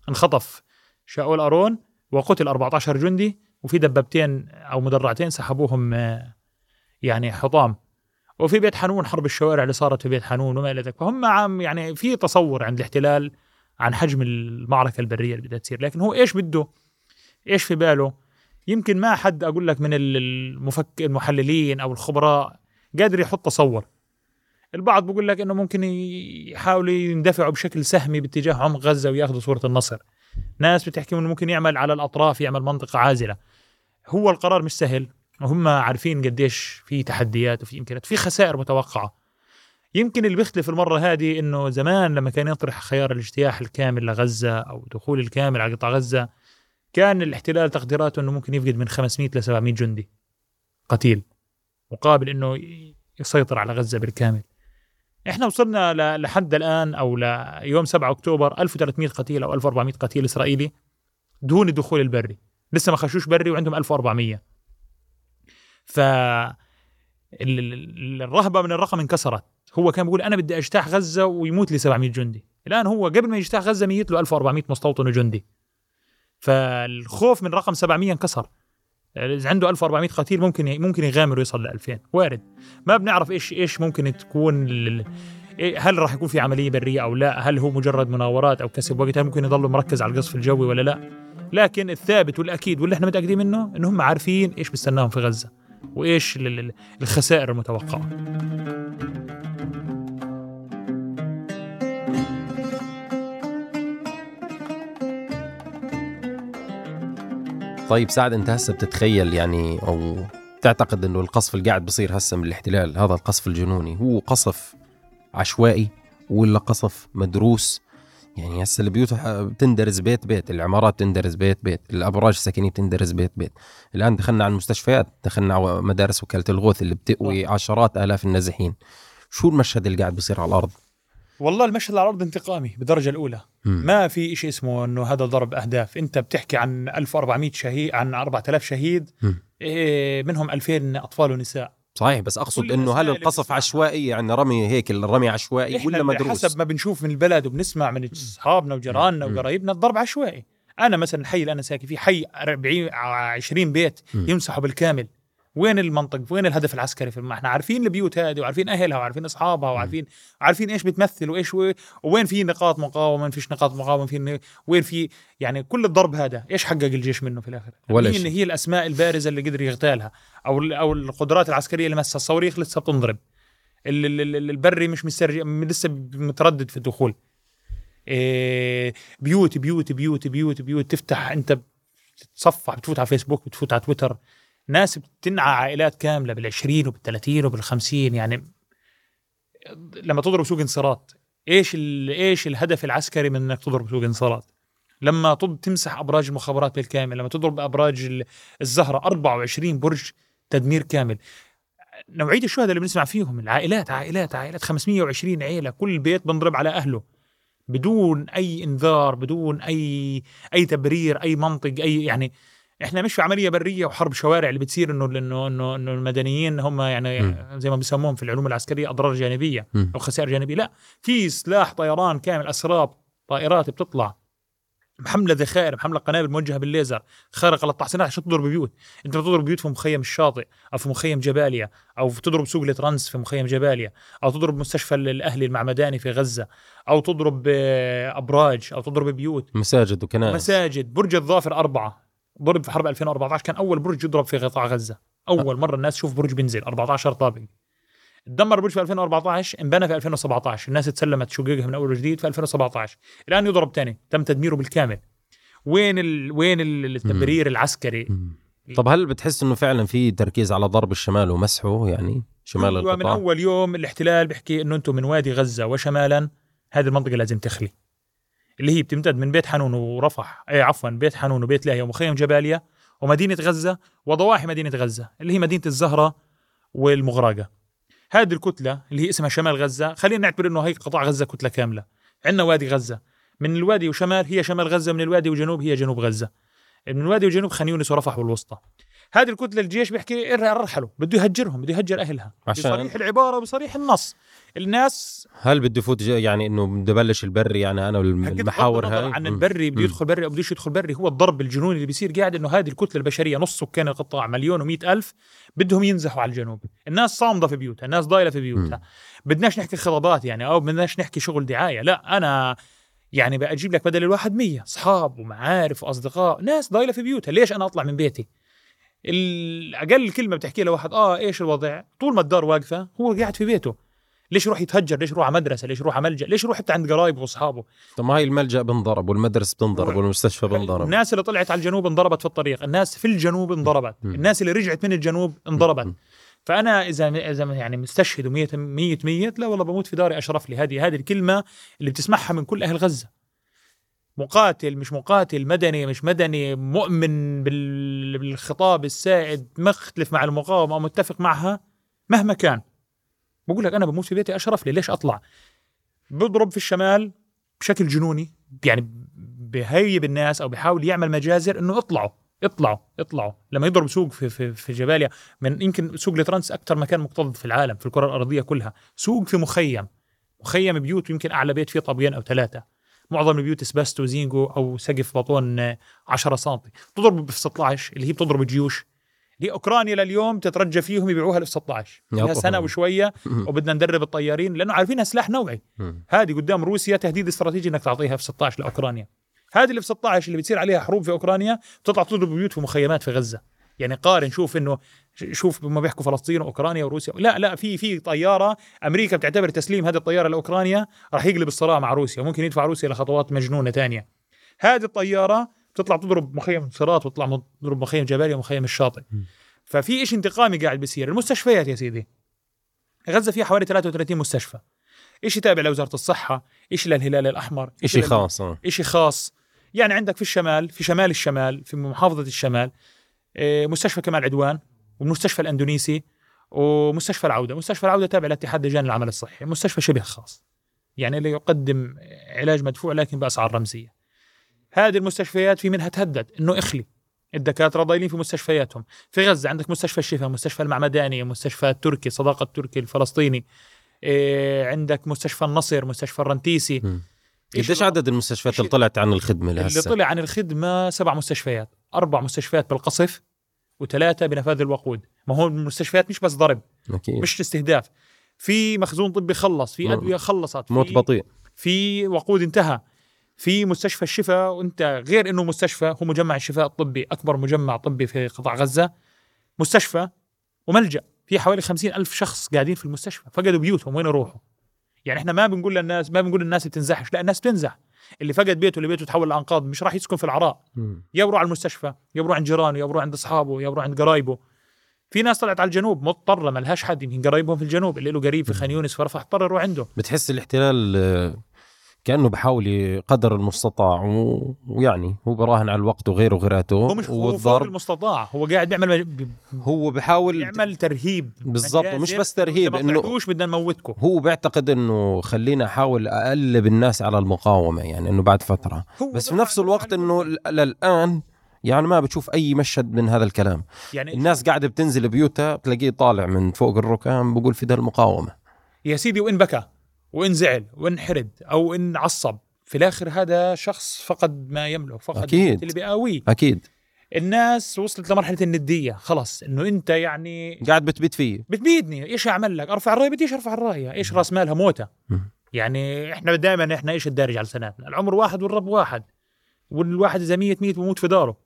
انخطف شاول أرون وقتل 14 جندي، وفي دبابتين أو مدرعتين سحبوهم يعني حطام. وفي بيت حنون حرب الشوارع اللي صارت في بيت حنون وما إلى ذلك. فهم يعني في تصور عند الاحتلال عن حجم المعركة البرية اللي بدها تصير، لكن هو إيش بده، إيش في باله، يمكن ما حد أقول لك من المحللين أو الخبراء قادر يحط تصور. البعض بيقول لك إنه ممكن يحاولوا يندفعوا بشكل سهمي باتجاه عمق غزة ويأخذوا صورة النصر. ناس بتحكي إنه ممكن يعمل على الأطراف، يعمل منطقة عازلة. هو القرار مش سهل، وهم عارفين قديش في تحديات وفي إمكانيات، في خسائر متوقعة. يمكن اللي بيختلف المرة هذه إنه زمان لما كان يطرح خيار الاجتياح الكامل لغزة أو دخول الكامل على قطاع غزة، كان الاحتلال تقديراته إنه ممكن يفقد من 500 إلى 700 جندي قتيل مقابل إنه يسيطر على غزة بالكامل. إحنا وصلنا لحد الآن أو ليوم 7 أكتوبر 1300 قتيل أو 1400 قتيل إسرائيلي دون الدخول البري، لسه ما خشوش بري وعندهم 1400. فالرهبة من الرقم انكسرت. هو كان بيقول أنا بدي أجتاح غزة ويموت لي 700 جندي، الآن هو قبل ما يجتاح غزة ميت له 1400 مستوطن وجندي. فالخوف من رقم 700 انكسر، عنده 1400 قتيل ممكن يغامر ويصل ل 2000. وارد، ما بنعرف ايش ممكن تكون، هل راح يكون في عملية برية او لا، هل هو مجرد مناورات او كسب وقت، هل ممكن يضل مركز على القصف الجوي ولا لا. لكن الثابت والاكيد واللي احنا متأكدين منه ان هم عارفين ايش بيستناهم في غزة وايش الخسائر المتوقعة. طيب سعد، أنت هسه بتتخيل يعني أو تعتقد أنه القصف اللي قاعد بصير هسه من الاحتلال، هذا القصف الجنوني، هو قصف عشوائي ولا قصف مدروس؟ يعني هسه البيوت بتندرس بيت بيت، العمارات بتندرس بيت بيت، الأبراج السكنية بتندرس بيت بيت، الآن دخلنا على المستشفيات، دخلنا على مدارس وكالة الغوث اللي بتقوي عشرات آلاف النازحين. شو المشهد اللي قاعد بصير على الأرض؟ والله المشهد على الأرض انتقامي بالدرجة الأولى. ما في شيء اسمه أنه هذا ضرب أهداف. أنت بتحكي عن 1400 شهيد، عن 4000 شهيد، منهم 2000 أطفال ونساء. صحيح، بس أقصد أنه هل القصف عشوائي، يعني رمي هيك الرمي عشوائي ولا مدروس؟ حسب ما بنشوف من البلد وبنسمع من أصحابنا وجيراننا وقرايبنا الضرب عشوائي. أنا مثلا الحي اللي أنا ساكن فيه حي 20 بيت يمسحوا بالكامل. وين المنطق، وين الهدف العسكري؟ احنا عارفين البيوت هذه وعارفين اهلها وعارفين اصحابها وعارفين ايش بتمثل وايش وين في نقاط مقاومه، فيش نقاط مقاومه، في وين في، يعني كل الضرب هذا ايش حقق الجيش منه في الاخر؟ مين هي الاسماء البارزه اللي قدر يغتالها او القدرات العسكريه اللي مسها؟ الصواريخ لسه بتنضرب، البري مش مسترجع، لسه متردد في الدخول. بيوت بيوت بيوت بيوت بيوت تفتح، انت بتتصفح، بتفوت على فيسبوك، بتفوت على تويتر، ناس بتنعى عائلات كاملة بال20 وبال30 وبال50. يعني لما تضرب سوق انصارات، إيش الهدف العسكري من إنك تضرب سوق انصارات؟ لما تمسح أبراج المخابرات بالكامل، لما تضرب أبراج الزهرة 24 برج تدمير كامل. نوعية الشهداء اللي بنسمع فيهم العائلات، عائلات عائلات 520 عائلة، كل بيت بنضرب على أهله بدون أي إنذار، بدون أي تبرير، أي منطق، أي يعني. احنا مش في عمليه بريه وحرب شوارع اللي بتصير انه المدنيين هم يعني زي ما بيسموهم في العلوم العسكريه اضرار جانبيه او خسائر جانبيه. لا، في سلاح طيران كامل، اسراب، طائرات بتطلع، محمله ذخائر، محمله قنابل موجهه بالليزر، خارقه للتحصينات عشان تضرب بيوت. انت بتضرب بيوت في مخيم الشاطئ او في مخيم جباليا، او تضرب سوق الترانس في مخيم جباليا، او تضرب مستشفى الاهلي المعمداني في غزه، او تضرب ابراج، او تضرب بيوت، مساجد وكنائس، مساجد. برج الظافر 4 ضرب في حرب 2014، كان أول برج يضرب في قطاع غزة، أول مرة الناس شوف برج بنزل 14 طابق. اتدمر برج في 2014، انبنى في 2017، الناس اتسلمت شققها من اول وجديد في 2017، الان يضرب تاني، تم تدميره بالكامل. وين التبرير العسكري؟ طب هل بتحس انه فعلا في تركيز على ضرب الشمال ومسحه، يعني شمال القطاع؟ من اول يوم الاحتلال بيحكي انه انتم من وادي غزة وشمالا هذه المنطقة لازم تخلي، اللي هي بتمتد من بيت حنون ورفح، بيت حنون وبيت لاهيا ومخيم جباليا ومدينة غزة وضواحي مدينة غزة اللي هي مدينة الزهرة والمغراقة. هذه الكتلة اللي هي اسمها شمال غزة، خلينا نعتبر انه هي قطاع غزة كتلة كاملة. عندنا وادي غزة، من الوادي وشمال هي شمال غزة، من الوادي وجنوب هي جنوب غزة، من الوادي وجنوب خانيونس ورفح والوسطى. هذه الكتلة الجيش بيحكي ارحلوا، بده يهجرهم، بده يهجر أهلها بصريح العبارة بصريح النص. الناس هل بده يفوت يعني انه بده يبلش البري، يعني انا والمحاور هاي عن البري بده يدخل بري او بده يدخل بري، هو الضرب الجنوني اللي بيصير قاعد انه هذه الكتلة البشرية نص سكان القطاع 1,100,000 بدهم ينزحوا على الجنوب. الناس صامدة في بيوتها، الناس ضايلة في بيوتها، بدناش نحكي خطابات يعني او بدناش نحكي شغل دعاية، لا انا يعني بأجيب لك بدل الواحد 100 أصحاب ومعارف وأصدقاء، ناس ضايلة في بيوتها، ليش أنا أطلع من بيتي؟ الأقل كلمة بتحكي لواحد إيش الوضع؟ طول ما الدار واقفة هو قاعد في بيته، ليش يروح يتهجر؟ ليش يروح على مدرسة؟ ليش يروح على ملجأ؟ ليش يروح حتى عند قرايبه وأصحابه؟ طب ما هي الملجأ بنضرب والمدرسة بنضرب والمستشفى بنضرب، الناس اللي طلعت على الجنوب انضربت في الطريق، الناس في الجنوب انضربت، الناس اللي رجعت من الجنوب انضربت. فانا اذا يعني مستشهد 100 لا والله بموت في داري اشرف لي. هذه الكلمه اللي بتسمعها من كل اهل غزه، مقاتل مش مقاتل، مدني مش مدني، مؤمن بالخطاب السائد، مختلف مع المقاومه او متفق معها، مهما كان بقول لك انا بموت في بيتي اشرف لي، ليش اطلع؟ بضرب في الشمال بشكل جنوني، يعني بهيب الناس او بحاول يعمل مجازر انه اطلعوا. لما يضرب سوق في جباليا، من يمكن سوق لترانس أكتر مكان مكتظ في العالم في الكرة الأرضية كلها، سوق في مخيم بيوت، يمكن أعلى بيت فيه طابيين أو 3، معظم البيوت اسبستو زينجو أو سقف بطون 10 سنتي. تضرب في 16 اللي هي بتضرب الجيوش، هي أوكرانيا لليوم تترجى فيهم يبيعوها في 16 فيها سنة وشوية، وبدنا ندرب الطيارين لأنه عارفينها سلاح نوعي. هذه قدام روسيا تهديد استراتيجي إنك تعطيها في 16 لأوكرانيا. هذه اللي في 16 اللي بتصير عليها حروب في أوكرانيا، بتطلع تضرب بيوت في مخيمات في غزة. يعني قارن، شوف إنه شوف ما بيحكوا فلسطين وأوكرانيا وروسيا، لا في طيارة أمريكا بتعتبر تسليم هذه الطيارة لأوكرانيا راح يقلب الصراع مع روسيا، ممكن يدفع روسيا لخطوات مجنونة تانية. هذه الطيارة بتطلع تضرب مخيم سرات، وتطلع تضرب مخيم جباليا ومخيم الشاطئ. ففي إيش انتقامي قاعد بيصير. المستشفيات يا سيدي، غزة فيها حوالي 33 مستشفى، إيش تابع لوزارة الصحة، إيش للهلال الأحمر، إيش خاص. يعني عندك في الشمال، في محافظة الشمال، مستشفى كمال عدوان، ومستشفى الأندونيسي، ومستشفى العودة. مستشفى العودة تابع لاتحاد لجان العمل الصحي، مستشفى شبه خاص، يعني اللي يقدم علاج مدفوع لكن بأسعار رمزية. هذه المستشفيات في منها تهدد إنه إخلي، الدكاترة ضايلين في مستشفياتهم. في غزة عندك مستشفى الشفاء، مستشفى المعمداني، مستشفى التركي، صداقة التركي الفلسطيني، عندك مستشفى النصر، مستشفى الرنتيسي. قديش عدد المستشفيات اللي طلعت عن الخدمة لهسه؟ اللي طلع عن الخدمة 7 مستشفيات، 4 مستشفيات بالقصف و3 بنفاذ الوقود. ما هو المستشفيات مش بس ضرب، مش استهداف، في مخزون طبي خلص، في أدوية خلصت، في موت بطيء، في وقود انتهى. في مستشفى الشفاء، وانت غير انه مستشفى، هو مجمع الشفاء الطبي، اكبر مجمع طبي في قطاع غزة، مستشفى وملجأ، في حوالي 50,000 شخص قاعدين في المستشفى، فقدوا بيوتهم، وين يروحوا؟ يعني احنا ما بنقول للناس بتنزحش، لا الناس بتنزح. اللي فقد بيته، اللي بيته تحول لأنقاض، مش راح يسكن في العراء، يبروا على المستشفى، يبروا عند جيرانه، يبروا عند اصحابه، يبروا عند قرايبه. في ناس طلعت على الجنوب مضطره، ما لهاش حد، يمكن قرايبهم في الجنوب، اللي له قريب في خانيونس فرفح اضطر يروح عنده. بتحس الاحتلال كأنه بحاول قدر المستطاع، ويعني هو براهن على الوقت وغيره وغيراته، هو فوق المستطاع، هو قاعد بيعمل هو بحاول يعمل ترهيب بالضبط، مش بس ترهيب انه بدنا نموتكم، هو بيعتقد انه خلينا احاول اقلب الناس على المقاومة، يعني انه بعد فترة، بس في نفس الوقت انه للآن يعني ما بتشوف أي مشهد من هذا الكلام. يعني الناس قاعدة بتنزل بيوتها، بتلاقيه طالع من فوق الركام بقول في ده المقاومة يا سيدي، وإن بكى وإن زعل وإن حرد أو إن عصب، في الآخر هذا شخص فقد ما يملك، فقد اللي بيقاويه. أكيد الناس وصلت لمرحلة الندية، خلاص إنه أنت يعني قاعد بتبيد فيه، بتبيدني، إيش أعمل لك؟ أرفع الراية، بديش أرفع الراية، إيش راس مالها موتة. يعني إحنا دائما إحنا إيش الدارج على سناتنا، العمر واحد والرب واحد، والواحد إذا ميت بموت في داره.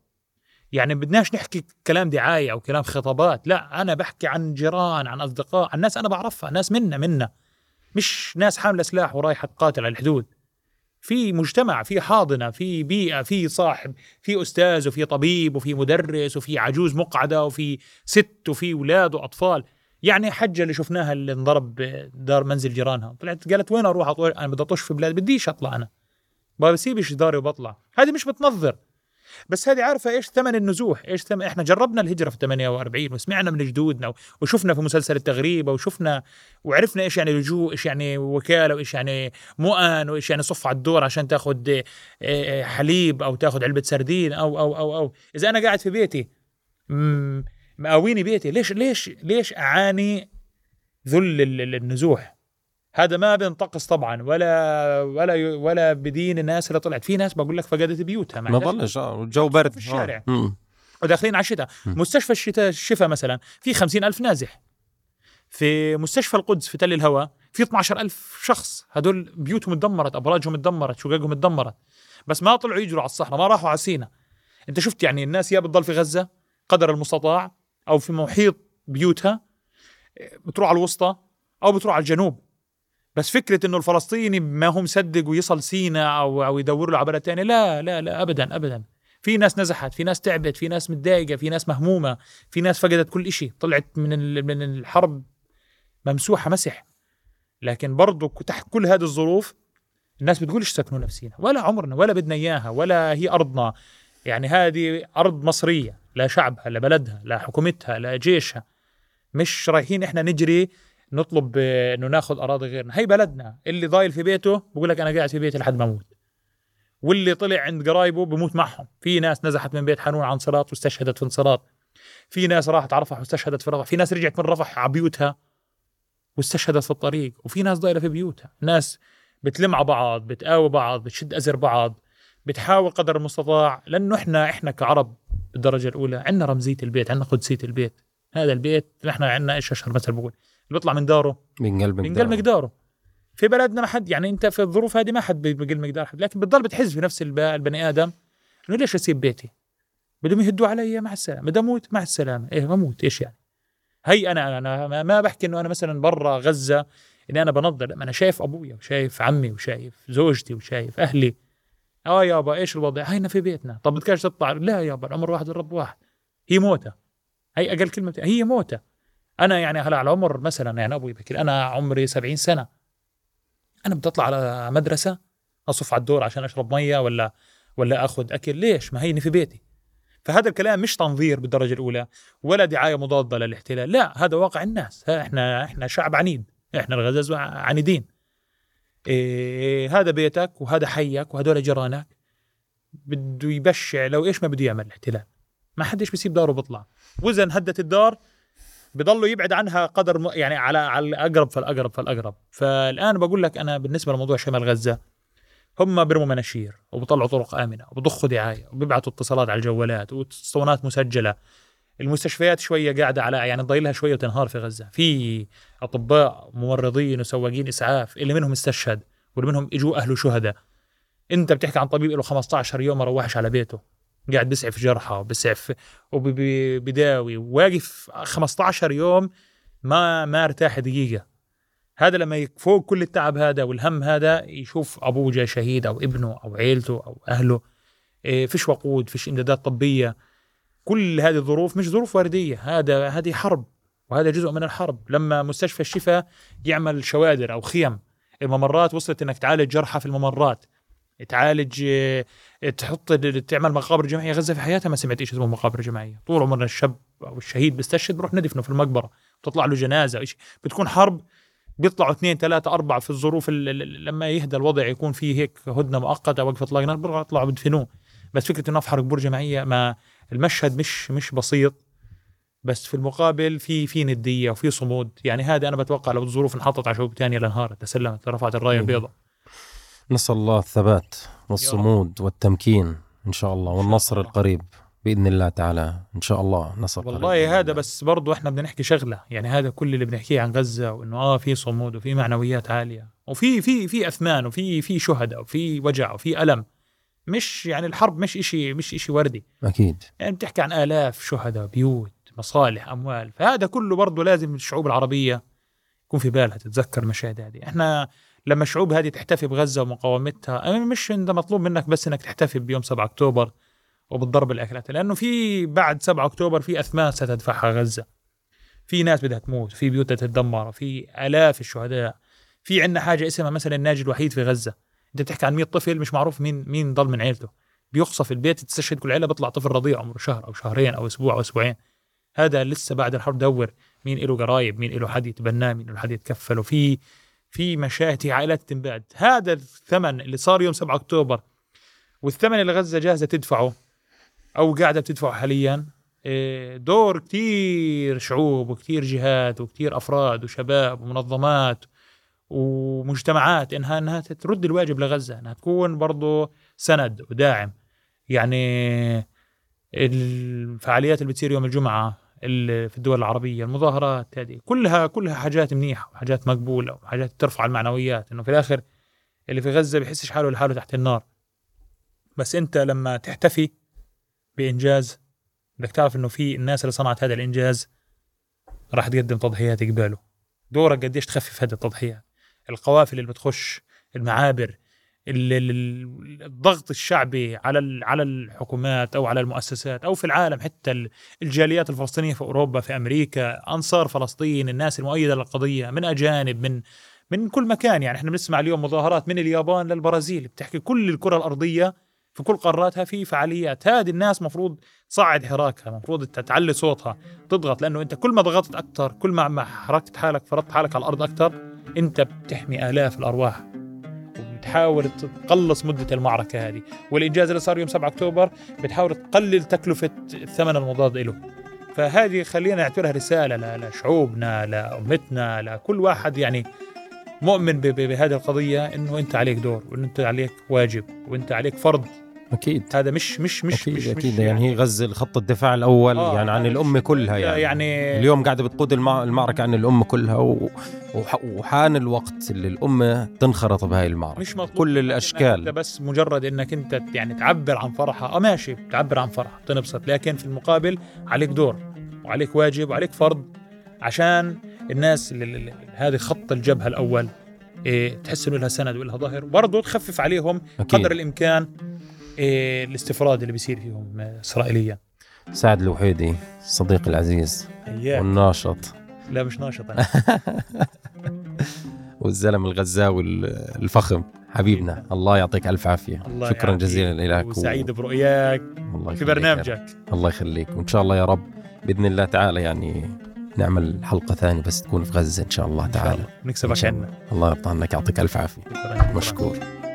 يعني بدناش نحكي كلام دعاية أو كلام خطابات، لا أنا بحكي عن جيران، عن أصدقاء، عن ناس أنا بعرفها، ناس منا مش ناس حاملة سلاح ورايحة تقاتل على الحدود. في مجتمع، في حاضنة، في بيئة، في صاحب، في أستاذ، وفي طبيب، وفي مدرس، وفي عجوز مقعدة، وفي ست، وفي أولاد وأطفال. يعني حجة اللي شفناها اللي انضرب دار منزل جيرانها، طلعت قالت وين أروح أطول؟ أنا بدي أطش في بلاد، بديش أطلع، أنا بسيبش داري وبطلع. هذه مش بتنظر، بس هذه عارفة إيش ثمن النزوح، إيش ثمن. إحنا جربنا الهجرة في 48 وسمعنا من جدودنا وشفنا في مسلسل التغريبة وشفنا وعرفنا إيش يعني لجوء، إيش يعني وكالة، وإيش يعني مؤن، وإيش يعني صف على الدور عشان تأخذ حليب أو تأخذ علبة سردين أو أو أو أو إذا أنا قاعد في بيتي مقاويني بيتي، ليش أعاني ذل النزوح؟ هذا ما بينتقص طبعا ولا بدين الناس اللي طلعت. في ناس بقول لك فقدت بيوتها، ما ضلش الجو برد في الشارع وداخلين على الشتاء. مستشفى الشفاء مثلا في 50,000 نازح، في مستشفى القدس في تل الهوى في 12,000 شخص، هدول بيوتهم اتدمرت، ابراجهم اتدمرت، شققهم اتدمرت، بس ما طلعوا يجروا على الصحراء، ما راحوا على سينا. انت شفت يعني الناس يا بتضل في غزة قدر المستطاع او في محيط بيوتها، بتروح على الوسطى او بتروح على الجنوب. بس فكرة إنه الفلسطيني ما هم صدق ويصل سينا أو يدور له عبارة تانية، لا لا لا أبدا أبدا. في ناس نزحت، في ناس تعبت، في ناس متضايقة، في ناس مهمومة، في ناس فقدت كل إشي، طلعت من الحرب ممسوحة مسح. لكن برضو تحت كل هذه الظروف الناس بتقولش سكنوا نفسينا، ولا عمرنا ولا بدنا إياها، ولا هي أرضنا. يعني هذه أرض مصرية، لا شعبها، لا بلدها، لا حكومتها، لا جيشها. مش رايحين إحنا نجري نطلب انه ناخذ اراضي غيرنا، هي بلدنا. اللي ضايل في بيته بقول لك انا قاعد في بيتي لحد ما اموت، واللي طلع عند قرايبه بموت معهم. في ناس نزحت من بيت حنون عن انصراط واستشهدت في انصراط، في ناس راحت على رفح واستشهدت في رفح، في ناس رجعت من رفح على بيوتها واستشهدت في الطريق، وفي ناس ضايله في بيوتها. ناس بتلم على بعض، بتقاوي بعض، بتشد ازر بعض، بتحاول قدر المستطاع، لانه احنا كعرب بالدرجه الاولى عندنا رمزيه البيت، عندنا قدسيه البيت. هذا البيت احنا عندنا ايش اشهر مثل بقول اللي بيطلع من داره بنقل مقداره. في بلدنا ما حد، يعني انت في الظروف هذه ما حد بيقل مقدار حد، لكن بتضل بتحس في نفس البني ادم انه ليش اسيب بيتي؟ بدهم يهدوا علي، مع السلامه، بدي اموت، مع السلامه، ايه بموت، ايش يعني؟ هي انا ما بحكي انه انا مثلا برا غزه ان انا بنظر، انا شايف ابويا وشايف عمي وشايف زوجتي وشايف اهلي. يابا ايش الوضع؟ هينا في بيتنا. طب بدكش تطلع؟ لا يابا، العمر واحد والرب واحد. هي موته، هي اقل كلمه هي موته. أنا يعني هلا على عمر مثلا، يعني أبوي بكير أنا عمري 70 سنة، أنا بدي أطلع على مدرسة أصف على الدور عشان أشرب مية ولا أخذ أكل؟ ليش؟ ما هيني في بيتي. فهذا الكلام مش تنظير بالدرجة الأولى ولا دعاية مضادة للاحتلال، لا، هذا واقع الناس. إحنا شعب عنيد، إحنا الغزاز عنيدين. هذا بيتك وهذا حيك وهدول جيرانك، بده يبشع لو إيش ما بده يعمل الاحتلال، ما حدش بيسيب داره بطلع. وإذا انهدت الدار بضلوا يبعد عنها قدر، يعني على الأقرب فالأقرب فالأقرب. فالآن بقول لك أنا بالنسبة لموضوع شمال غزة، هم برموا مناشير وبطلعوا طرق آمنة وبضخوا دعاية وبيبعتوا اتصالات على الجوالات واسطوانات مسجلة. المستشفيات شوية قاعدة على، يعني ضايلها شوية وتنهار في غزة. في أطباء ممرضين وسواقين إسعاف اللي منهم استشهد واللي منهم إجوا أهله شهداء. أنت بتحكي عن طبيب له 15 يوم ما روحش على بيته، قاعد بسعف جرحه وبسعف وبداوي، وواقف 15 يوم ما ارتاح دقيقة. هذا لما فوق كل التعب هذا والهم هذا يشوف أبوه جاي شهيد أو ابنه أو عيلته أو أهله، فيش وقود، فيش إمدادات طبية. كل هذه الظروف مش ظروف واردية، هذه حرب، وهذا جزء من الحرب. لما مستشفى الشفاء يعمل شوادر أو خيم، الممرات وصلت إنك تعالج جرحى في الممرات، تعالج، تعمل مقابر جماعية. غزة في حياتها ما سمعت إيش اسمه مقابر جماعية. طول عمرنا الشاب أو الشهيد بيستشهد بروح ندفنه في المقبرة، بتطلع له جنازة. إيش بتكون حرب، بيطلعوا 2 3 4 في الظروف لما يهدى الوضع، يكون فيه هيك هدنة مؤقتة، وقف إطلاق نار، بيطلعوا بدفنوه. بس فكرة إنه أفحر قبور جماعية، ما المشهد مش بسيط. بس في المقابل في ندية وفي صمود. يعني هذا أنا بتوقع لو الظروف انحطت على شعوب تانية لانهارت، تسلمت، رفعت الراية البيضاء. نسأل الله الثبات والصمود والتمكين إن شاء الله، والنصر القريب بإذن الله تعالى. إن شاء الله نصر والله قريب هذا. بس برضو إحنا بدنا نحكي شغلة، يعني هذا كل اللي بنحكيه عن غزة، وإنه في صمود وفي معنويات عالية وفي أثمان وفي شهداء وفي وجع وفي ألم. مش يعني الحرب مش إشي وردي أكيد، يعني بتحكي عن آلاف شهداء، بيوت، مصالح، أموال، فهذا كله برضو لازم الشعوب العربية يكون في بالها تتذكر مشاهد هذه. إحنا لما الشعوب هذه تحتفي بغزة ومقاومتها مش إن ده مطلوب منك بس إنك تحتفي بيوم 7 أكتوبر وبالضرب الأكلات، لأنه في بعد 7 أكتوبر في أثمان ستدفعها غزة، في ناس بدها تموت، في بيوت تتدمر، في آلاف الشهداء، في عندنا حاجة اسمها مثلا الناجي الوحيد في غزة. أنت بتحكي عن 100 طفل مش معروف مين ضل من عيلته، بيقصف البيت، تستشهد كل عيلة، بيطلع طفل رضيع عمره شهر أو شهرين أو أسبوع أو أسبوعين. هذا لسه بعد الحرب، دور مين إله قرايب، مين إله حد يتبناه، مين إله حد يتكفله، في مشاهد عائلات تنبعد. هذا الثمن اللي صار يوم 7 أكتوبر والثمن اللي غزة جاهزة تدفعه أو قاعدة بتدفعه حاليا، دور كتير شعوب وكتير جهات وكتير أفراد وشباب ومنظمات ومجتمعات إنها ترد الواجب لغزة، إنها تكون برضو سند وداعم. يعني الفعاليات اللي بتصير يوم الجمعة في الدول العربية، المظاهرات هذه كلها حاجات منيحة وحاجات مقبولة وحاجات ترفع المعنويات، إنه في الآخر اللي في غزة بيحسش حاله لحاله تحت النار. بس أنت لما تحتفي بإنجاز بدك تعرف إنه في الناس اللي صنعت هذا الإنجاز راح تقدم تضحيات قباله، دورك قديش تخفف هذه التضحيات. القوافل اللي بتخش، المعابر، الضغط الشعبي على الحكومات أو على المؤسسات أو في العالم، حتى الجاليات الفلسطينية في أوروبا، في أمريكا، أنصار فلسطين، الناس المؤيدة للقضية من أجانب، من كل مكان. يعني إحنا بنسمع اليوم مظاهرات من اليابان للبرازيل، بتحكي كل الكرة الأرضية في كل قاراتها في فعاليات. هذه الناس مفروض تصعد حراكها، مفروض تعلي صوتها، تضغط، لأنه أنت كل ما ضغطت أكتر، كل ما حركت حالك، فرضت حالك على الأرض أكتر، أنت بتحمي آلاف الأرواح، بتحاول تقلص مدة المعركة هذه. والإنجاز اللي صار يوم 7 أكتوبر بتحاول تقلل تكلفة الثمن المضاد له. فهذه خلينا نعتبرها رسالة لشعوبنا، لأمتنا، لكل واحد يعني مؤمن بهذه القضية، إنه أنت عليك دور، وأنت عليك واجب، وأنت عليك فرض. أكيد هذا مش أكيد يعني هي غزة الخط الدفاع الأول يعني عن الأمة كلها. يعني اليوم قاعدة بتقود المعركة عن الأمة كلها، وحان الوقت اللي الأمة تنخرط بهاي المعركة، مش كل الأشكال. بس مجرد إنك أنت يعني تعبر عن فرحة، ماشي تعبر عن فرحة تنبسط، لكن في المقابل عليك دور وعليك واجب وعليك فرض، عشان الناس اللي هذه خط الجبهة الأول تحس إنه لها سند ولها ظهر، وبرضه تخفف عليهم قدر الإمكان الاستفراد اللي بيصير فيهم إسرائيليا. سعد الوحيدي صديقي العزيز والناشط، لا مش ناشط أنا والزلم الغزاوي الفخم حبيبنا، الله يعطيك ألف عافية. شكرا جزيلا لك، وسعيد برؤياك في برنامجك. الله يخليك، وإن شاء الله يا رب بإذن الله تعالى يعني نعمل حلقة ثانية بس تكون في غزة إن شاء الله تعالى، نكسبك عنا، الله يرضى عنك، يعطيك ألف عافية، مشكور.